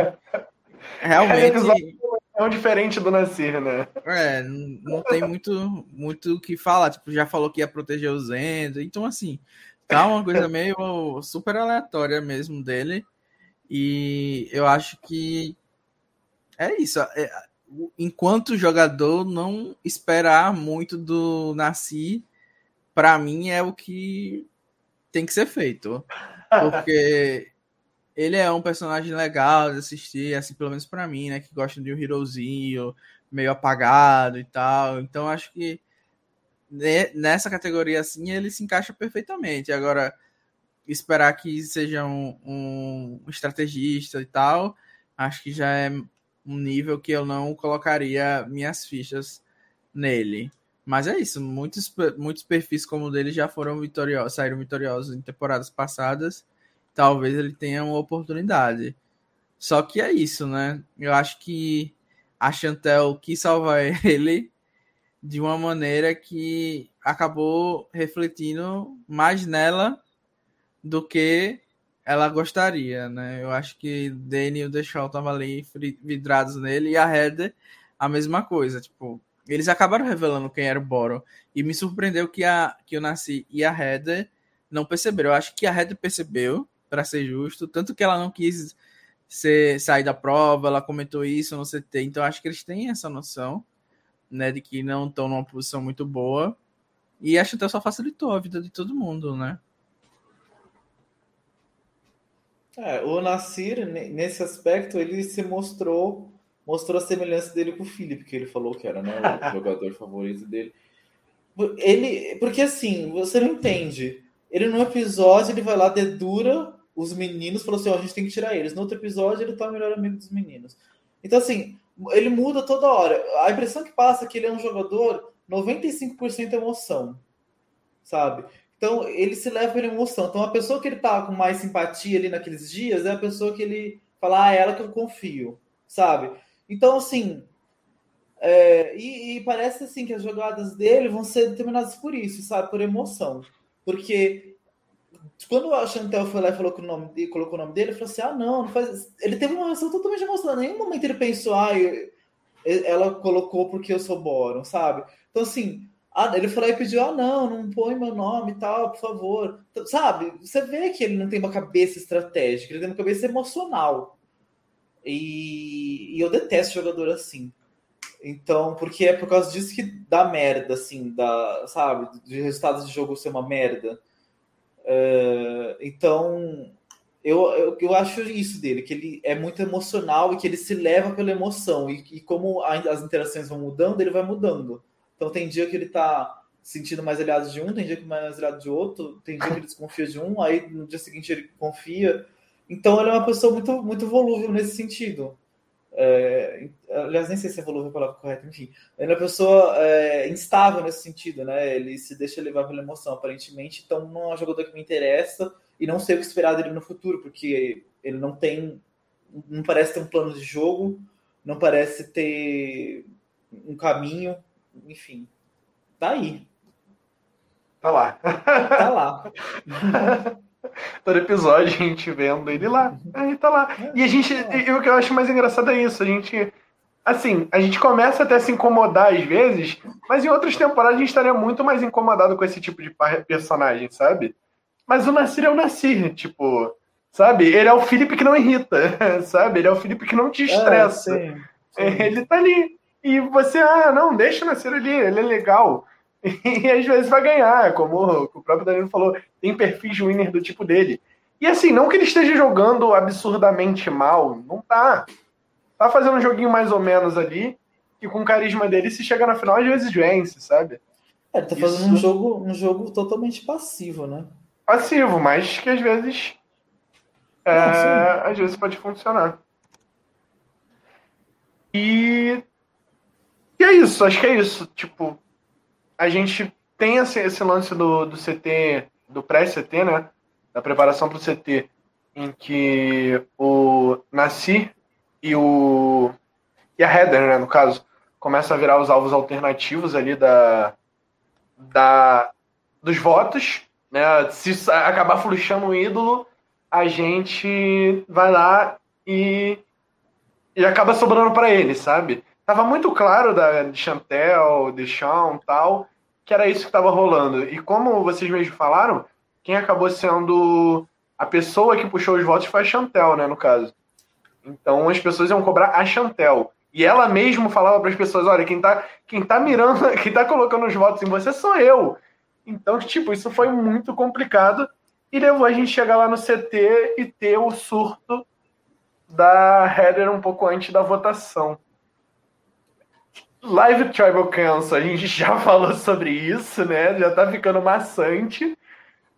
Realmente... É um diferente do Naseer, né? É, não, não tem muito muito o que falar. Tipo, já falou que ia proteger o Zendo. Então, assim, tá uma coisa meio super aleatória mesmo dele. E eu acho que é isso. Enquanto jogador, não esperar muito do Naseer, para mim, é o que tem que ser feito. Porque ele é um personagem legal de assistir, assim, pelo menos para mim, né? Que gosta de um herozinho meio apagado e tal. Então, acho que nessa categoria, assim, ele se encaixa perfeitamente. Agora... esperar que seja um, um estrategista e tal, acho que já é um nível que eu não colocaria minhas fichas nele. Mas é isso, muitos, muitos perfis como o dele já foram vitoriosos, saíram vitoriosos em temporadas passadas, talvez ele tenha uma oportunidade. Só que é isso, né? Eu acho que a Chantel quis salvar ele de uma maneira que acabou refletindo mais nela do que ela gostaria, né? Eu acho que Danny e o Deshawn estavam ali vidrados nele, e a Heather, a mesma coisa. Tipo, eles acabaram revelando quem era o Boro, e me surpreendeu que, a, que eu nasci e a Heather não perceberam. Eu acho que a Heather percebeu, para ser justo, tanto que ela não quis ser, sair da prova, ela comentou isso, não sei o que. Então, eu acho que eles têm essa noção, né, de que não estão numa posição muito boa, e acho que até só facilitou a vida de todo mundo, né? É, o Naseer, nesse aspecto, ele se mostrou, mostrou a semelhança dele com o Felipe, que ele falou que era, né, o jogador favorito dele. Ele, porque assim, você não entende. Ele, num episódio, ele vai lá, dedura os meninos, falou assim, ó, oh, a gente tem que tirar eles. No outro episódio, ele tá o melhor amigo dos meninos. Então, assim, ele muda toda hora. A impressão que passa é que ele é um jogador noventa e cinco por cento emoção, sabe? Então, ele se leva pela emoção. Então, a pessoa que ele tá com mais simpatia ali naqueles dias é a pessoa que ele fala, ah, é ela que eu confio, sabe? Então, assim, é, e, e parece assim que as jogadas dele vão ser determinadas por isso, sabe? Por emoção. Porque quando a Chantel foi lá e falou que o nome dele, colocou o nome dele, ele falou assim, ah, não, não faz... Ele teve uma reação totalmente emocional. Em nenhum momento ele pensou, ah, eu... ela colocou porque eu sou Boron, sabe? Então, assim... Ah, ele falou e pediu, ah, não, não põe meu nome e tal, por favor. Então, sabe, você vê que ele não tem uma cabeça estratégica, ele tem uma cabeça emocional. E, e eu detesto jogador assim. Então, porque é por causa disso que dá merda, assim, dá, sabe, de resultados de jogo ser uma merda. Uh, então, eu, eu, eu acho isso dele, que ele é muito emocional e que ele se leva pela emoção. E, e como a, as interações vão mudando, ele vai mudando. Então tem dia que ele tá sentindo mais aliado de um, tem dia que mais aliado de outro, tem dia que ele desconfia de um, aí no dia seguinte ele confia. Então ele é uma pessoa muito, muito volúvel nesse sentido. É, aliás, nem sei se é volúvel a palavra correta, enfim. Ele é uma pessoa é, instável nesse sentido, né? Ele se deixa levar pela emoção, aparentemente. Então não é um jogador que me interessa e não sei o que esperar dele no futuro, porque ele não tem... Não parece ter um plano de jogo, não parece ter um caminho... Enfim, Tá aí. Tá lá. Tá lá. Todo episódio a gente vendo ele lá. Aí tá lá. E a gente, e o que eu acho mais engraçado é isso, a gente... Assim, a gente começa até a se incomodar às vezes, mas em outras temporadas a gente estaria muito mais incomodado com esse tipo de personagem, sabe? Mas o Naseer é o Naseer, tipo... Sabe? Ele é o Felipe que não irrita, sabe? Ele é o Felipe que não te estressa. É, sim, sim. Ele tá ali. E você, ah, não, deixa o Naseer ali, ele é legal. E às vezes vai ganhar, como o próprio Danilo falou, tem perfis winner do tipo dele. E assim, não que ele esteja jogando absurdamente mal, não tá... Tá fazendo um joguinho mais ou menos ali, e com o carisma dele, se chega na final, às vezes vence, sabe? É, tá fazendo Isso... um, jogo, um jogo totalmente passivo, né? Passivo, mas que às vezes... É, não, às vezes pode funcionar. E... E é isso, acho que é isso. Tipo, a gente tem esse, esse lance do, do C T, do pré-C T, né? Da preparação pro C T, em que o Naseer... E, o, e a Heather, né, no caso, começa a virar os alvos alternativos ali da, da, dos votos. Né? Se acabar fluxando o ídolo, a gente vai lá e, e acaba sobrando para ele, sabe? Tava muito claro da de Chantel, Deshawn e tal, que era isso que tava rolando. E como vocês mesmos falaram, quem acabou sendo a pessoa que puxou os votos foi a Chantel, né, no caso. Então as pessoas iam cobrar a Chantel. E ela mesmo falava para as pessoas, olha, quem tá, quem tá mirando, quem tá colocando os votos em você sou eu. Então, tipo, isso foi muito complicado e levou a gente chegar lá no C T e ter o surto da Heather um pouco antes da votação. Live Tribal Council, a gente já falou sobre isso, né? Já tá ficando maçante.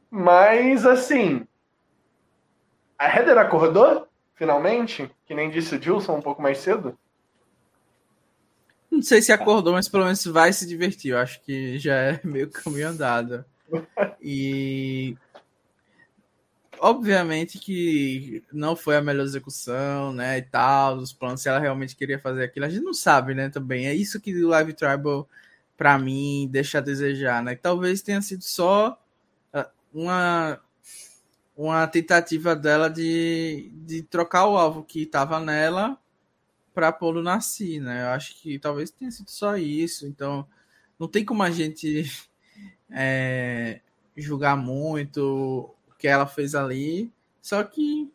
Mas, assim, a Heather acordou? Finalmente, que nem disse o Gilson um pouco mais cedo. Não sei se acordou, mas pelo menos vai se divertir. Eu acho que já é meio caminho andado. E obviamente que não foi a melhor execução, né, e tal, os planos, se ela realmente queria fazer aquilo. A gente não sabe, né, também. É isso que o Live Tribal, pra mim, deixa a desejar, né? Talvez tenha sido só uma... uma tentativa dela de, de trocar o alvo que estava nela para pôr no Naseer, né? Eu acho que talvez tenha sido só isso. Então, não tem como a gente é, julgar muito o que ela fez ali. Só que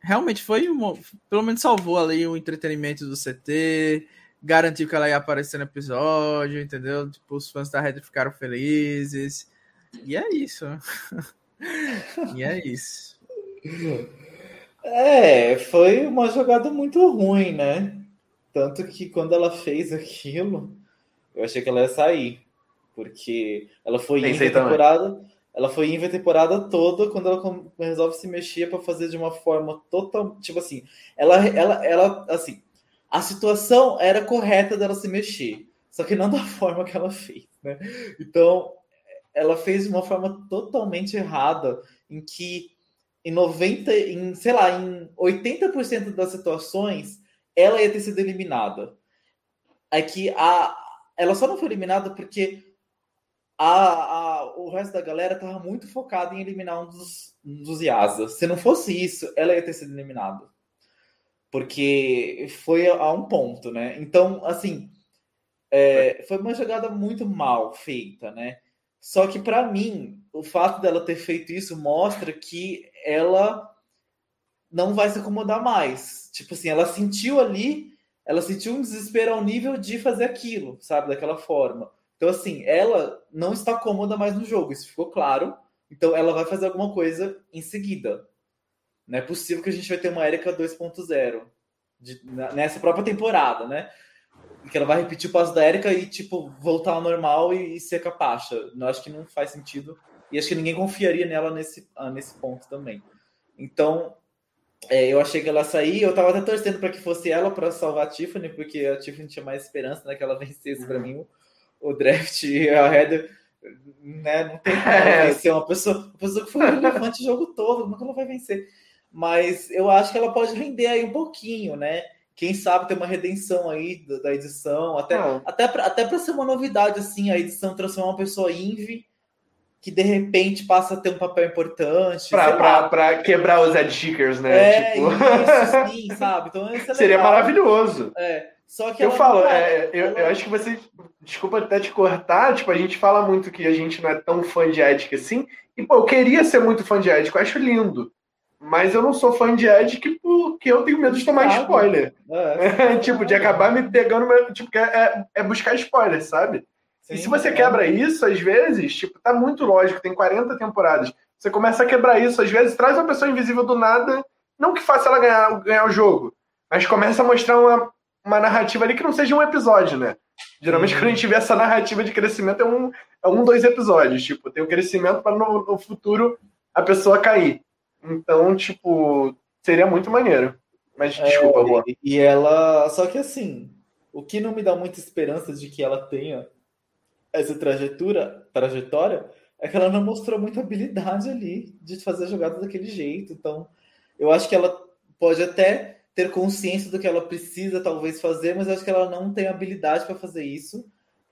realmente foi uma, pelo menos salvou ali o entretenimento do C T, garantiu que ela ia aparecer no episódio, entendeu? Tipo, os fãs da Red ficaram felizes. E é isso. E é isso. É, foi uma jogada muito ruim, né? Tanto que quando ela fez aquilo, eu achei que ela ia sair. Porque ela foi Pensei Eve a temporada. Também. Ela foi Eve a temporada toda, quando ela resolve se mexer para fazer de uma forma total. Tipo assim, ela, ela, ela assim, a situação era correta dela se mexer. Só que não da forma que ela fez, né? Então. Ela fez de uma forma totalmente errada, em que em noventa por cento, em, sei lá, em oitenta por cento das situações, ela ia ter sido eliminada. É que a, ela só não foi eliminada porque a, a, o resto da galera estava muito focado em eliminar um dos, um dos Yasa. Se não fosse isso, ela ia ter sido eliminada. Porque foi a, a um ponto, né? Então, assim, é, foi uma jogada muito mal feita, né? Só que, para mim, o fato dela ter feito isso mostra que ela não vai se acomodar mais. Tipo assim, ela sentiu ali, ela sentiu um desespero ao nível de fazer aquilo, sabe? Daquela forma. Então, assim, ela não está cômoda mais no jogo, isso ficou claro. Então, ela vai fazer alguma coisa em seguida. Não é possível que a gente vai ter uma Erika dois ponto zero de, nessa própria temporada, né? Que ela vai repetir o passo da Erika e, tipo, voltar ao normal e, e ser capacha. Eu acho que não faz sentido. E acho que ninguém confiaria nela nesse, nesse ponto também. Então, é, eu achei que ela saía. Eu tava até torcendo para que fosse ela para salvar a Tiffany, porque a Tiffany tinha mais esperança, né, que ela vencesse. Uhum. Para mim, o, o draft e a Heather, né, não tem como ela vencer. Uma pessoa, uma pessoa que foi relevante o jogo todo, como que ela vai vencer? Mas eu acho que ela pode render aí um pouquinho, né? Quem sabe ter uma redenção aí da, da edição. Até, ah. até, pra, até pra ser uma novidade, assim, a edição transformar uma pessoa indie que de repente passa a ter um papel importante. Pra, pra, pra quebrar os ad stickers, né? É, tipo... isso, sim, sabe? Então, isso é seria legal. Maravilhoso. É. Só que eu falo, não... é, eu, eu acho que você, desculpa até te cortar, tipo, a gente fala muito que a gente não é tão fã de ética assim, e pô, eu queria ser muito fã de ética, eu acho lindo, mas eu não sou fã de ética porque eu tenho medo de tomar claro. spoiler, é. É, tipo, de acabar me pegando, tipo, é, é buscar spoiler, sabe? Sim, e se você é. quebra isso, às vezes, tipo, tá muito lógico, tem quarenta temporadas, você começa a quebrar isso, às vezes traz uma pessoa invisível do nada, não que faça ela ganhar, ganhar o jogo, mas começa a mostrar uma uma narrativa ali que não seja um episódio, né? Geralmente, uhum. quando a gente vê essa narrativa de crescimento, é um, é um dois episódios. Tipo, tem o um crescimento para no, no futuro a pessoa cair. Então, tipo, seria muito maneiro. Mas, desculpa, é, Juan. E ela... Só que, assim, o que não me dá muita esperança de que ela tenha essa trajetura, trajetória é que ela não mostrou muita habilidade ali de fazer a jogada daquele jeito. Então, eu acho que ela pode até... ter consciência do que ela precisa talvez fazer, mas eu acho que ela não tem habilidade para fazer isso,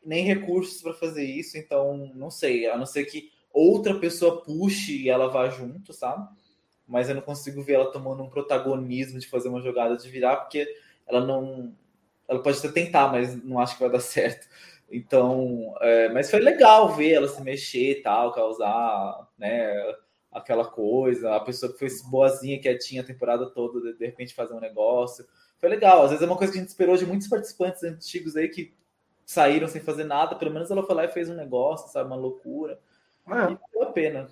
nem recursos para fazer isso, então não sei, a não ser que outra pessoa puxe e ela vá junto, sabe? Mas eu não consigo ver ela tomando um protagonismo de fazer uma jogada de virar, porque ela não... Ela pode até tentar, mas não acho que vai dar certo. Então, é... mas foi legal ver ela se mexer e tal, causar, né... aquela coisa, a pessoa que foi boazinha, quietinha a temporada toda, de repente fazer um negócio. Foi legal. Às vezes é uma coisa que a gente esperou de muitos participantes antigos aí que saíram sem fazer nada. Pelo menos ela foi lá e fez um negócio, sabe? Uma loucura. É. E valeu a pena.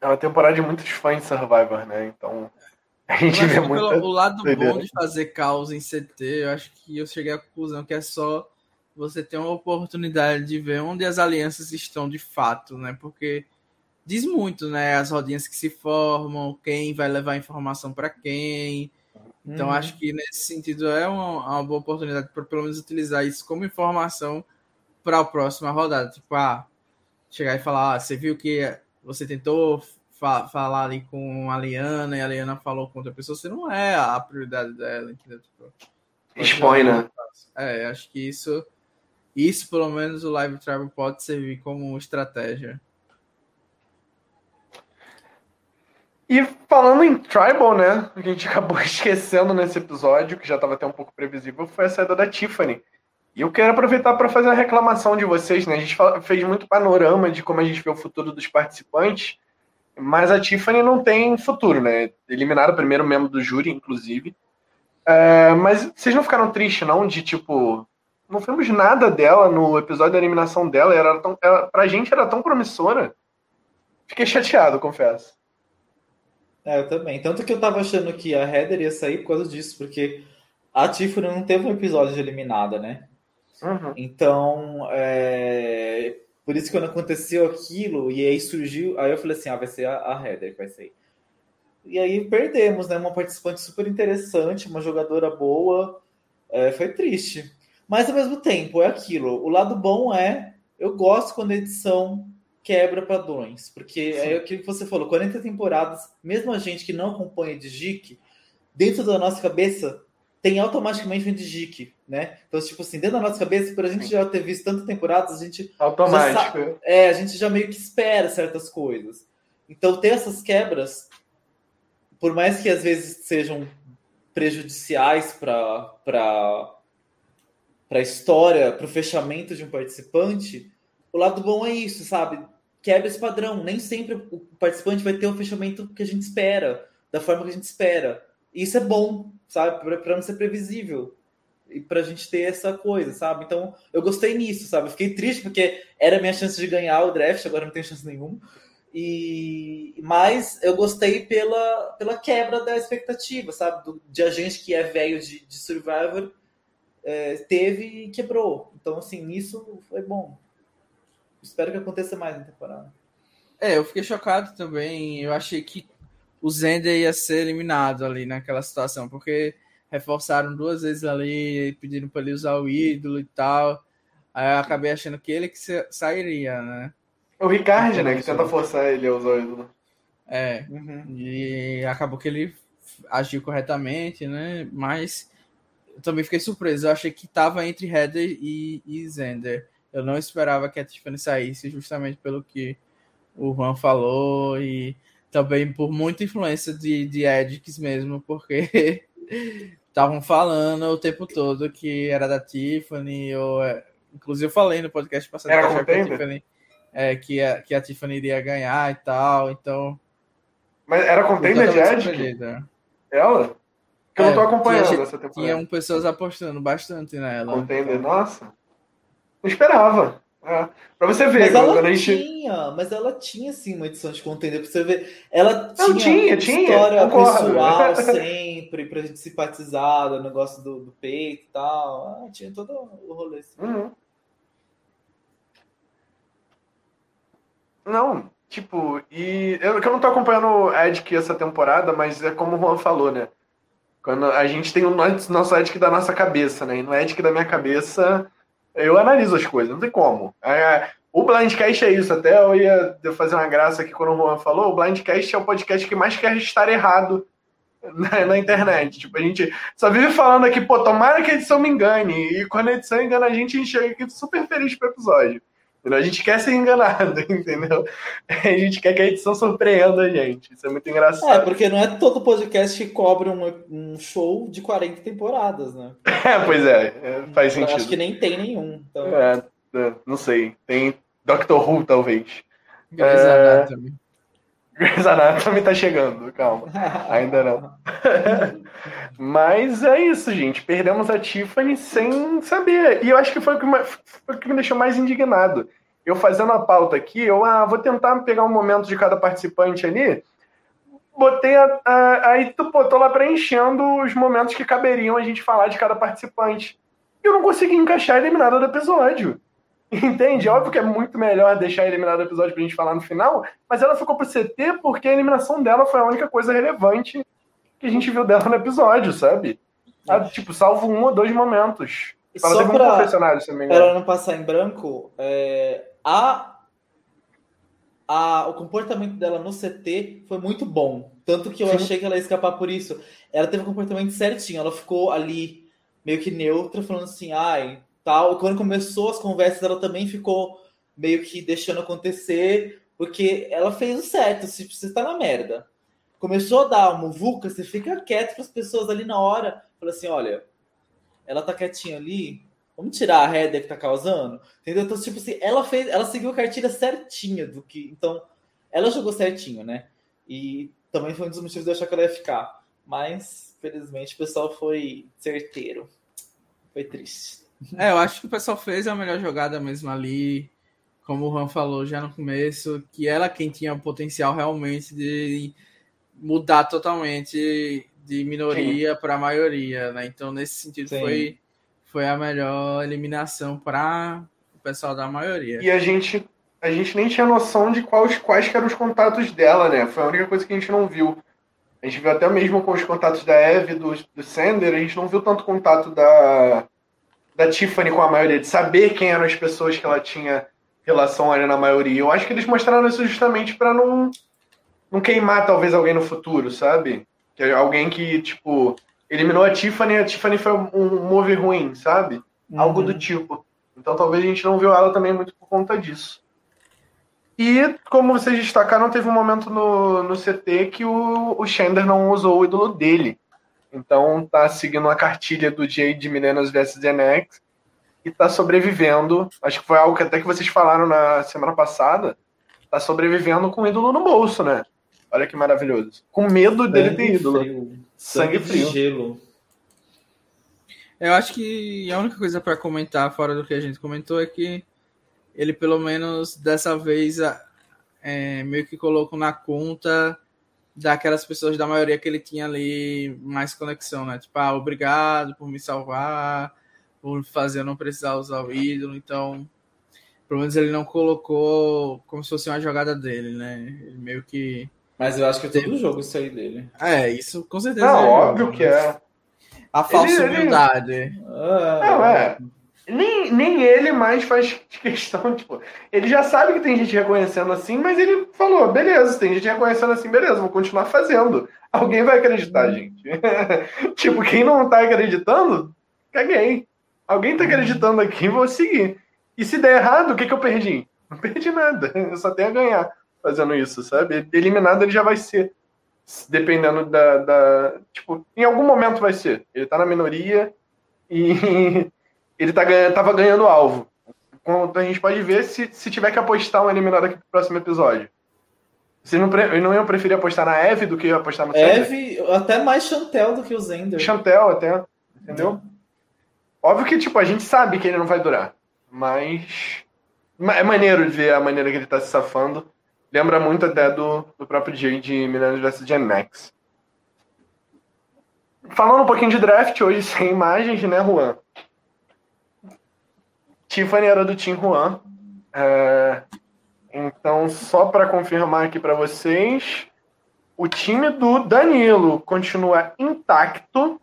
É uma temporada de muitos fãs de Survivor, né? Então, a gente vê muito... O lado bom de fazer caos em C T, eu acho que eu cheguei à conclusão que é só você ter uma oportunidade de ver onde as alianças estão de fato, né? Porque... diz muito, né? As rodinhas que se formam, quem vai levar informação para quem. Então, uhum. acho que nesse sentido é uma, uma boa oportunidade para pelo menos utilizar isso como informação para a próxima rodada. Tipo, ah, chegar e falar, ah, você viu que você tentou fa- falar ali com a Liana e a Liana falou com outra pessoa, você não é a prioridade dela, entendeu? Tipo, expõe, né? É, acho que isso, isso pelo menos o Live Travel pode servir como estratégia. E falando em Tribal, né, o que a gente acabou esquecendo nesse episódio, que já estava até um pouco previsível, foi a saída da Tiffany. E eu quero aproveitar para fazer uma reclamação de vocês, né, a gente fala, fez muito panorama de como a gente vê o futuro dos participantes, mas a Tiffany não tem futuro, né, eliminaram o primeiro membro do júri, inclusive. É, mas vocês não ficaram tristes, não, de tipo, não vimos nada dela no episódio da eliminação dela, era tão, ela, pra gente era tão promissora. Fiquei chateado, confesso. É, eu também. Tanto que eu tava achando que a Heather ia sair por causa disso, porque a Tiffany não teve um episódio de eliminada, né? Uhum. Então, é... por isso que quando aconteceu aquilo, e aí surgiu... Aí eu falei assim, ah, vai ser a Heather que vai sair. E aí perdemos, né? Uma participante super interessante, uma jogadora boa. É, foi triste. Mas, ao mesmo tempo, é aquilo. O lado bom é... Eu gosto quando a edição... quebra padrões, porque sim. É o que você falou, quarenta temporadas, mesmo a gente que não acompanha de G I C, dentro da nossa cabeça, tem automaticamente um de G I C, né? Então, tipo assim, dentro da nossa cabeça, por a gente sim. já ter visto tantas temporadas, a gente... automático. Já, é, a gente já meio que espera certas coisas. Então, ter essas quebras, por mais que às vezes sejam prejudiciais para para a história, para o fechamento de um participante, o lado bom é isso, sabe? Quebra esse padrão. Nem sempre o participante vai ter o fechamento que a gente espera, da forma que a gente espera. E isso é bom, sabe? Para não ser previsível. E para a gente ter essa coisa, sabe? Então, eu gostei nisso, sabe? Eu fiquei triste porque era a minha chance de ganhar o draft, agora não tenho chance nenhuma. E... mas eu gostei pela, pela quebra da expectativa, sabe? Do, de a gente que é velho de, de Survivor, é, teve e quebrou. Então, assim, nisso foi bom. Espero que aconteça mais na temporada. É, eu fiquei chocado também. Eu achei que o Xander ia ser eliminado ali naquela situação, porque reforçaram duas vezes ali, pediram para ele usar o ídolo e tal. Aí eu acabei achando que ele que sairia, né? O Ricardo, né, que tenta forçar ele a usar o ídolo. É, uhum. E acabou que ele agiu corretamente, né? Mas eu também fiquei surpreso. Eu achei que estava entre Heather e, e Xander. Eu não esperava que a Tiffany saísse, justamente pelo que o Juan falou e também por muita influência de, de Edix mesmo, porque estavam falando o tempo todo que era da Tiffany, ou inclusive eu falei no podcast passado era que, a Tiffany, é, que, a, que a Tiffany iria ganhar e tal, então... Mas era contender de Edix? Ela? Que eu é, não tô acompanhando tinha, essa temporada. Tinham pessoas apostando bastante nela. Contender, então... nossa... Não esperava. É. Pra você ver. Mas ela tinha, gente... mas ela tinha, sim, uma edição de contender. Pra você ver. Ela não, tinha, tinha história tinha, pessoal sempre, pra gente simpatizar, o negócio do, do peito e tal. Ah, tinha todo o rolê. Assim. Uhum. Não, tipo, e eu, eu não tô acompanhando o Edic essa temporada, mas é como o Juan falou, né? Quando a gente tem o nosso Edic da nossa cabeça, né? E no Edic da minha cabeça... eu analiso as coisas, não tem como. É, o Blindcast é isso, até eu ia fazer uma graça aqui quando o Juan falou, o Blindcast é o podcast que mais quer estar errado na, na internet. Tipo, a gente só vive falando aqui, pô, tomara que a edição me engane, e quando a edição engana a gente, a gente chega aqui super feliz pro episódio. Entendeu? A gente quer ser enganado, entendeu? A gente quer que a edição surpreenda a gente, isso é muito engraçado. É, porque não é todo podcast que cobre um, um show de quarenta temporadas, né? É, pois é, é faz eu sentido. Acho que nem tem nenhum. Então... é, não sei, tem Doctor Who, talvez. Grey's Anatomy. É... Grey's Anatomy tá chegando, calma, ainda não. Mas é isso, gente, perdemos a Tiffany sem saber, e eu acho que foi o que, foi o que me deixou mais indignado. Eu fazendo a pauta aqui, eu ah, vou tentar pegar um momento de cada participante ali, botei a, a, aí tu botou lá preenchendo os momentos que caberiam a gente falar de cada participante. Eu não consegui encaixar a eliminada do episódio. Entende? Óbvio que é muito melhor deixar a eliminada do episódio pra gente falar no final, mas ela ficou pro C T porque a eliminação dela foi a única coisa relevante que a gente viu dela no episódio, sabe? Ah, tipo, salvo um ou dois momentos. Ela só teve um pra, confessionário, se não me engano. Pra ela não passar em branco, é... a, a, o comportamento dela no C T foi muito bom. Tanto que eu Sim. achei que ela ia escapar por isso. Ela teve um comportamento certinho. Ela ficou ali, meio que neutra, falando assim, ai, tal. Quando começou as conversas, ela também ficou meio que deixando acontecer. Porque ela fez o certo. Se você tá na merda. Começou a dar uma muvuca, você fica quieto para as pessoas ali na hora. Fala assim, olha, ela tá quietinha ali, vamos tirar a Heather que tá causando. Entendeu? Então, tipo assim, ela fez, ela seguiu a cartilha certinha do que... Então, ela jogou certinho, né? E também foi um dos motivos de eu achar que ela ia ficar. Mas, felizmente, o pessoal foi certeiro. Foi triste. É, eu acho que o pessoal fez a melhor jogada mesmo ali. Como o Juan falou já no começo, que ela quem tinha o potencial realmente de... mudar totalmente de minoria para maioria, né? Então, nesse sentido, foi, foi a melhor eliminação para o pessoal da maioria. E a gente, a gente nem tinha noção de quais, quais eram os contatos dela, né? Foi a única coisa que a gente não viu. A gente viu até mesmo com os contatos da Eve, do, do Xander, a gente não viu tanto contato da, da Tiffany com a maioria, de saber quem eram as pessoas que ela tinha relação ali na maioria. Eu acho que eles mostraram isso justamente para não... não queimar, talvez, alguém no futuro, sabe? Que alguém que, tipo, eliminou a Tiffany, a Tiffany foi um move ruim, sabe? Uhum. Algo do tipo. Então, talvez a gente não viu ela também muito por conta disso. E, como vocês destacaram, teve um momento no, no C T que o, o Xander não usou o ídolo dele. Então, tá seguindo a cartilha do J de Millennials versus. Gen X e tá sobrevivendo. Acho que foi algo que até que vocês falaram na semana passada. Tá sobrevivendo com o ídolo no bolso, né? Olha que maravilhoso. Com medo dele sangue ter ídolo. Frio. Sangue, sangue frio. Gelo. Eu acho que a única coisa para comentar, fora do que a gente comentou, é que ele, pelo menos, dessa vez, é, meio que colocou na conta daquelas pessoas da maioria que ele tinha ali mais conexão, né? Tipo, ah, obrigado por me salvar, por fazer eu não precisar usar o ídolo, então... pelo menos ele não colocou como se fosse uma jogada dele, né? Ele meio que... mas eu acho que teve o jogo isso aí dele. É, isso com certeza. Não, é óbvio jogo, que é. A falsa ele, humildade. Ele... ah, não, é. Nem, nem ele mais faz questão, tipo... Ele já sabe que tem gente reconhecendo assim, mas ele falou, beleza, tem gente reconhecendo assim, beleza, vou continuar fazendo. Alguém vai acreditar, gente. Tipo, quem não tá acreditando, caguei. Alguém tá acreditando aqui, vou seguir. E se der errado, o que que eu perdi? Não perdi nada, eu só tenho a ganhar fazendo isso, sabe? Eliminado ele já vai ser, dependendo da... da tipo, em algum momento vai ser. Ele tá na minoria e... Ele tá ganha, tava ganhando alvo. Então a gente pode ver se, se tiver que apostar um eliminado aqui pro próximo episódio. Vocês não, pre, não iam preferir apostar na Eve do que apostar no Xander? Eve, até mais Chantel do que o Xander. Chantel até, entendeu? Hum. Óbvio que, tipo, a gente sabe que ele não vai durar. Mas é maneiro ver a maneira que ele tá se safando. Lembra muito até do, do próprio J D de Millennium versus. Gen X. Falando um pouquinho de draft hoje, sem imagens, né, Juan? Tiffany era do Team Juan, é, então só para confirmar aqui para vocês, o time do Danilo continua intacto,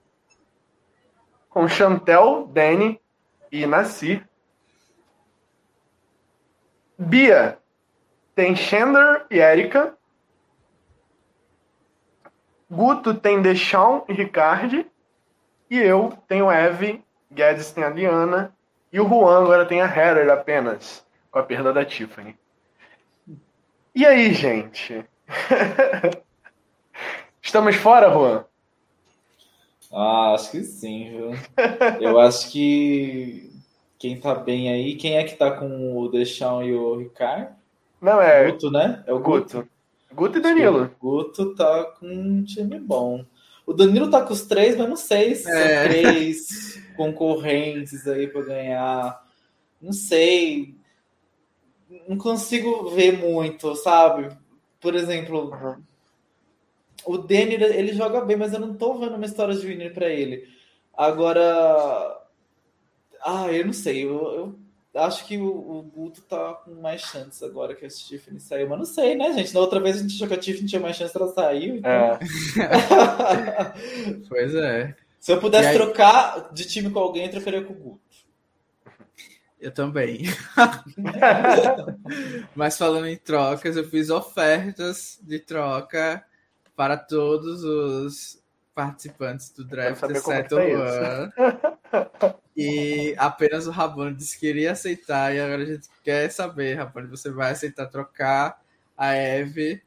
com Chantel, Danny e Naseer. Bia tem Xander e Erika. Guto tem Deshawn e Ricardo. E eu tenho Eve, Guedes tem a Liana. E o Juan agora tem a Heather apenas, com a perda da Tiffany. E aí, gente? Estamos fora, Juan? Ah, acho que sim, viu? Eu acho que quem tá bem aí... Quem é que tá com o Deshawn e o Ricardo? Não, é... Guto, né? É o Guto. Guto, Guto e Danilo. O Guto tá com um time bom. O Danilo tá com os três, mas não sei se é. são três concorrentes aí pra ganhar. Não sei. Não consigo ver muito, sabe? Por exemplo, uhum. o Danny, ele joga bem, mas eu não tô vendo uma história de winner pra ele. Agora... Ah, eu não sei. Eu, eu acho que o, o Guto tá com mais chances agora que a Tiffany saiu. Mas não sei, né, gente? Na outra vez a gente achou que a Tiffany tinha mais chance, ela saiu. Então... É. Pois é. Se eu pudesse aí... trocar de time com alguém, eu trocaria com o Guto. Eu também. Mas falando em trocas, eu fiz ofertas de troca para todos os participantes do draft, exceto o Juan. E apenas o Raboni disse que iria aceitar. E agora a gente quer saber, Raboni, você vai aceitar trocar a Eve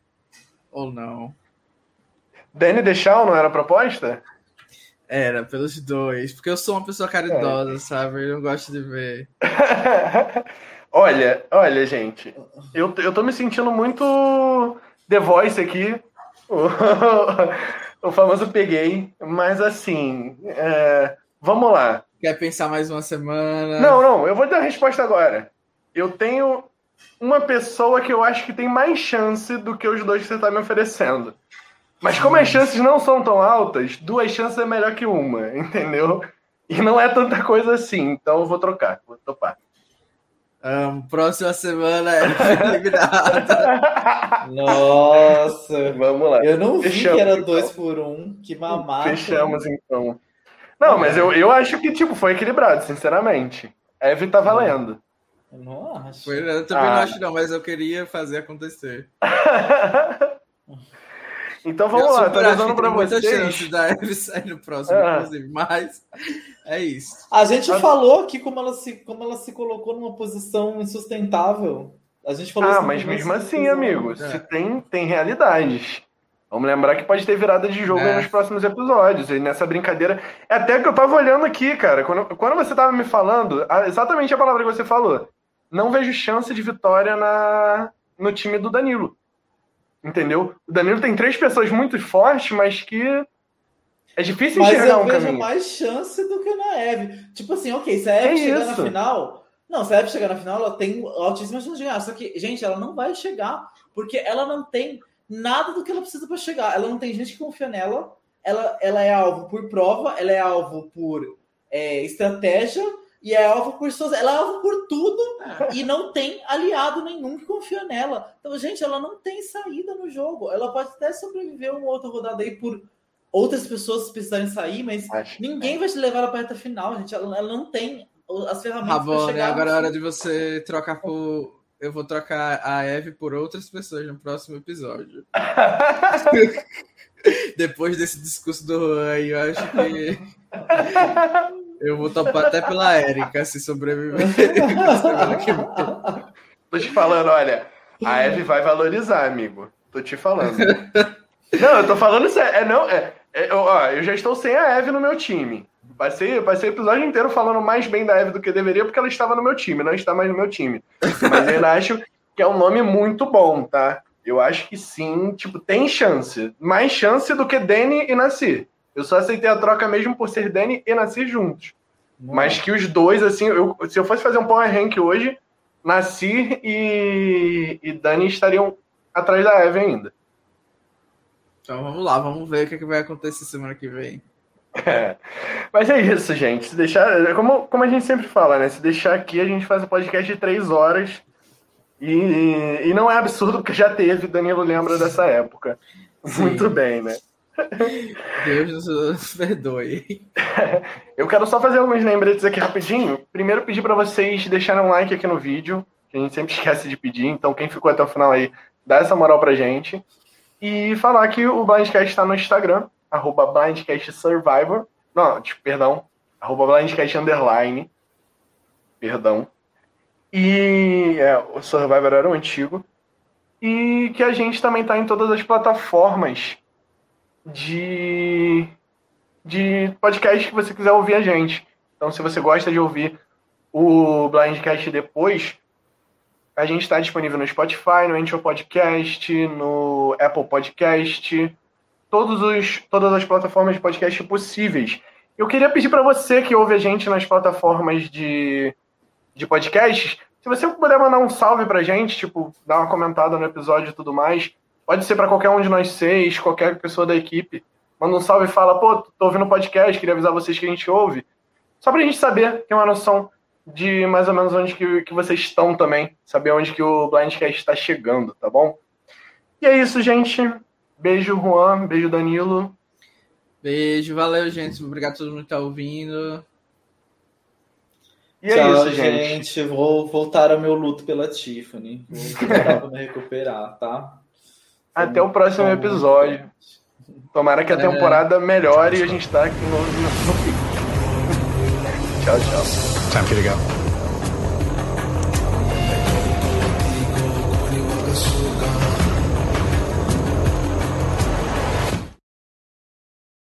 ou não? Danny Deshawn não era a proposta? Era, pelos dois. Porque eu sou uma pessoa caridosa, é. sabe? Eu não gosto de ver. Olha, olha, gente. Eu, eu tô me sentindo muito The Voice aqui. O famoso peguei. Mas assim, é... vamos lá. Quer pensar mais uma semana? Não, não. Eu vou dar a resposta agora. Eu tenho uma pessoa que eu acho que tem mais chance do que os dois que você tá me oferecendo. Mas como as chances não são tão altas, duas chances é melhor que uma, entendeu? E não é tanta coisa assim, então eu vou trocar, vou topar. Um, próxima semana é eliminada. Nossa, vamos lá. Eu não Fechamos, vi que era dois então. por um, que mamado. Fechamos, então. Não, mas eu, eu acho que tipo foi equilibrado, sinceramente. Eve tá valendo. Eu não acho. Eu também ah. não acho não, mas eu queria fazer acontecer. Então vamos eu lá, tô dando pra vocês. Muita chance da Eve sair no próximo, ah. inclusive, mas é isso. A gente a... falou aqui como ela, se, como ela se colocou numa posição insustentável. A gente falou Ah, assim, mas mesmo assim, amigo, é. se tem, tem realidades. Vamos lembrar que pode ter virada de jogo é. nos próximos episódios. E nessa brincadeira. É até que eu tava olhando aqui, cara. Quando, quando você tava me falando, exatamente a palavra que você falou. Não vejo chance de vitória na, no time do Danilo. Entendeu? O Danilo tem três pessoas muito fortes, mas que é difícil enxergar um caminho. Mas eu vejo mais chance do que na Eve. Tipo assim, ok, se a Eve chegar na final... Não, se a Eve chegar na final, ela tem altíssima chance de ganhar. Só que, gente, ela não vai chegar, porque ela não tem nada do que ela precisa para chegar. Ela não tem gente que confia nela. Ela, ela é alvo por prova, ela é alvo por é, estratégia, e é alvo por suas... Ela é alvo por tudo e não tem aliado nenhum que confia nela. Então, gente, ela não tem saída no jogo. Ela pode até sobreviver uma outra rodada aí por outras pessoas precisarem sair, mas Acho ninguém que... vai te levar ela para a reta final, gente. Ela, ela não tem as ferramentas. Tá bom, né? Agora é hora de você trocar por... Eu vou trocar a Eve por outras pessoas no próximo episódio. Depois desse discurso do Juan, eu acho que... eu vou topar até pela Erika, se sobreviver. Tô te falando, olha, a Eve vai valorizar, amigo. Tô te falando. Não, eu tô falando sério. É, não, é, é, ó, eu já estou sem a Eve no meu time. Passei, passei o episódio inteiro falando mais bem da Eve do que deveria, porque ela estava no meu time, não está mais no meu time. Mas eu acho que é um nome muito bom, tá? Eu acho que sim, tipo, tem chance. Mais chance do que Danny e Naseer. Eu só aceitei a troca mesmo por ser Danny e Naseer juntos. Hum. Mas que os dois, assim, eu, se eu fosse fazer um power rank hoje, Naseer e, e Danny estariam atrás da Eve ainda. Então vamos lá, vamos ver o que, é que vai acontecer semana que vem. É. Mas é isso, gente. Se deixar, como, como a gente sempre fala, né? Se deixar aqui, a gente faz um podcast de três horas. E, e, e não é absurdo, porque já teve. Danilo lembra dessa época. Sim. Muito bem, né? Deus nos perdoe. Eu quero só fazer alguns lembretes aqui rapidinho. Primeiro, pedir para vocês deixarem um like aqui no vídeo, que a gente sempre esquece de pedir. Então, quem ficou até o final aí, dá essa moral pra gente. E falar que o Blindcast está no Instagram. Arroba Blindcast Survivor. Não, tipo, perdão. Arroba Blindcast Underline. Perdão. E é, o Survivor era o antigo. E que a gente também tá em todas as plataformas de, de podcast que você quiser ouvir a gente. Então, se você gosta de ouvir o Blindcast depois, a gente tá disponível no Spotify, no Anchor Podcast, no Apple Podcast... Todos os, todas as plataformas de podcast possíveis. Eu queria pedir para você que ouve a gente nas plataformas de, de podcasts, se você puder mandar um salve pra gente, tipo, dar uma comentada no episódio e tudo mais, pode ser para qualquer um de nós seis, qualquer pessoa da equipe, manda um salve e fala, pô, tô ouvindo podcast, queria avisar vocês que a gente ouve, só pra gente saber, ter uma noção de mais ou menos onde que, que vocês estão também, saber onde que o Blindcast está chegando, tá bom? E é isso, gente. Beijo, Juan. Beijo, Danilo. Beijo. Valeu, gente. Obrigado a todo mundo que tá ouvindo. E é Tchau, isso, gente. gente. Vou voltar ao meu luto pela Tiffany. Vou voltar pra me recuperar, tá? Foi até o próximo bom. episódio. Tomara que a temporada é. melhore e a gente tá aqui no, no... Tchau, tchau. Time for you to go.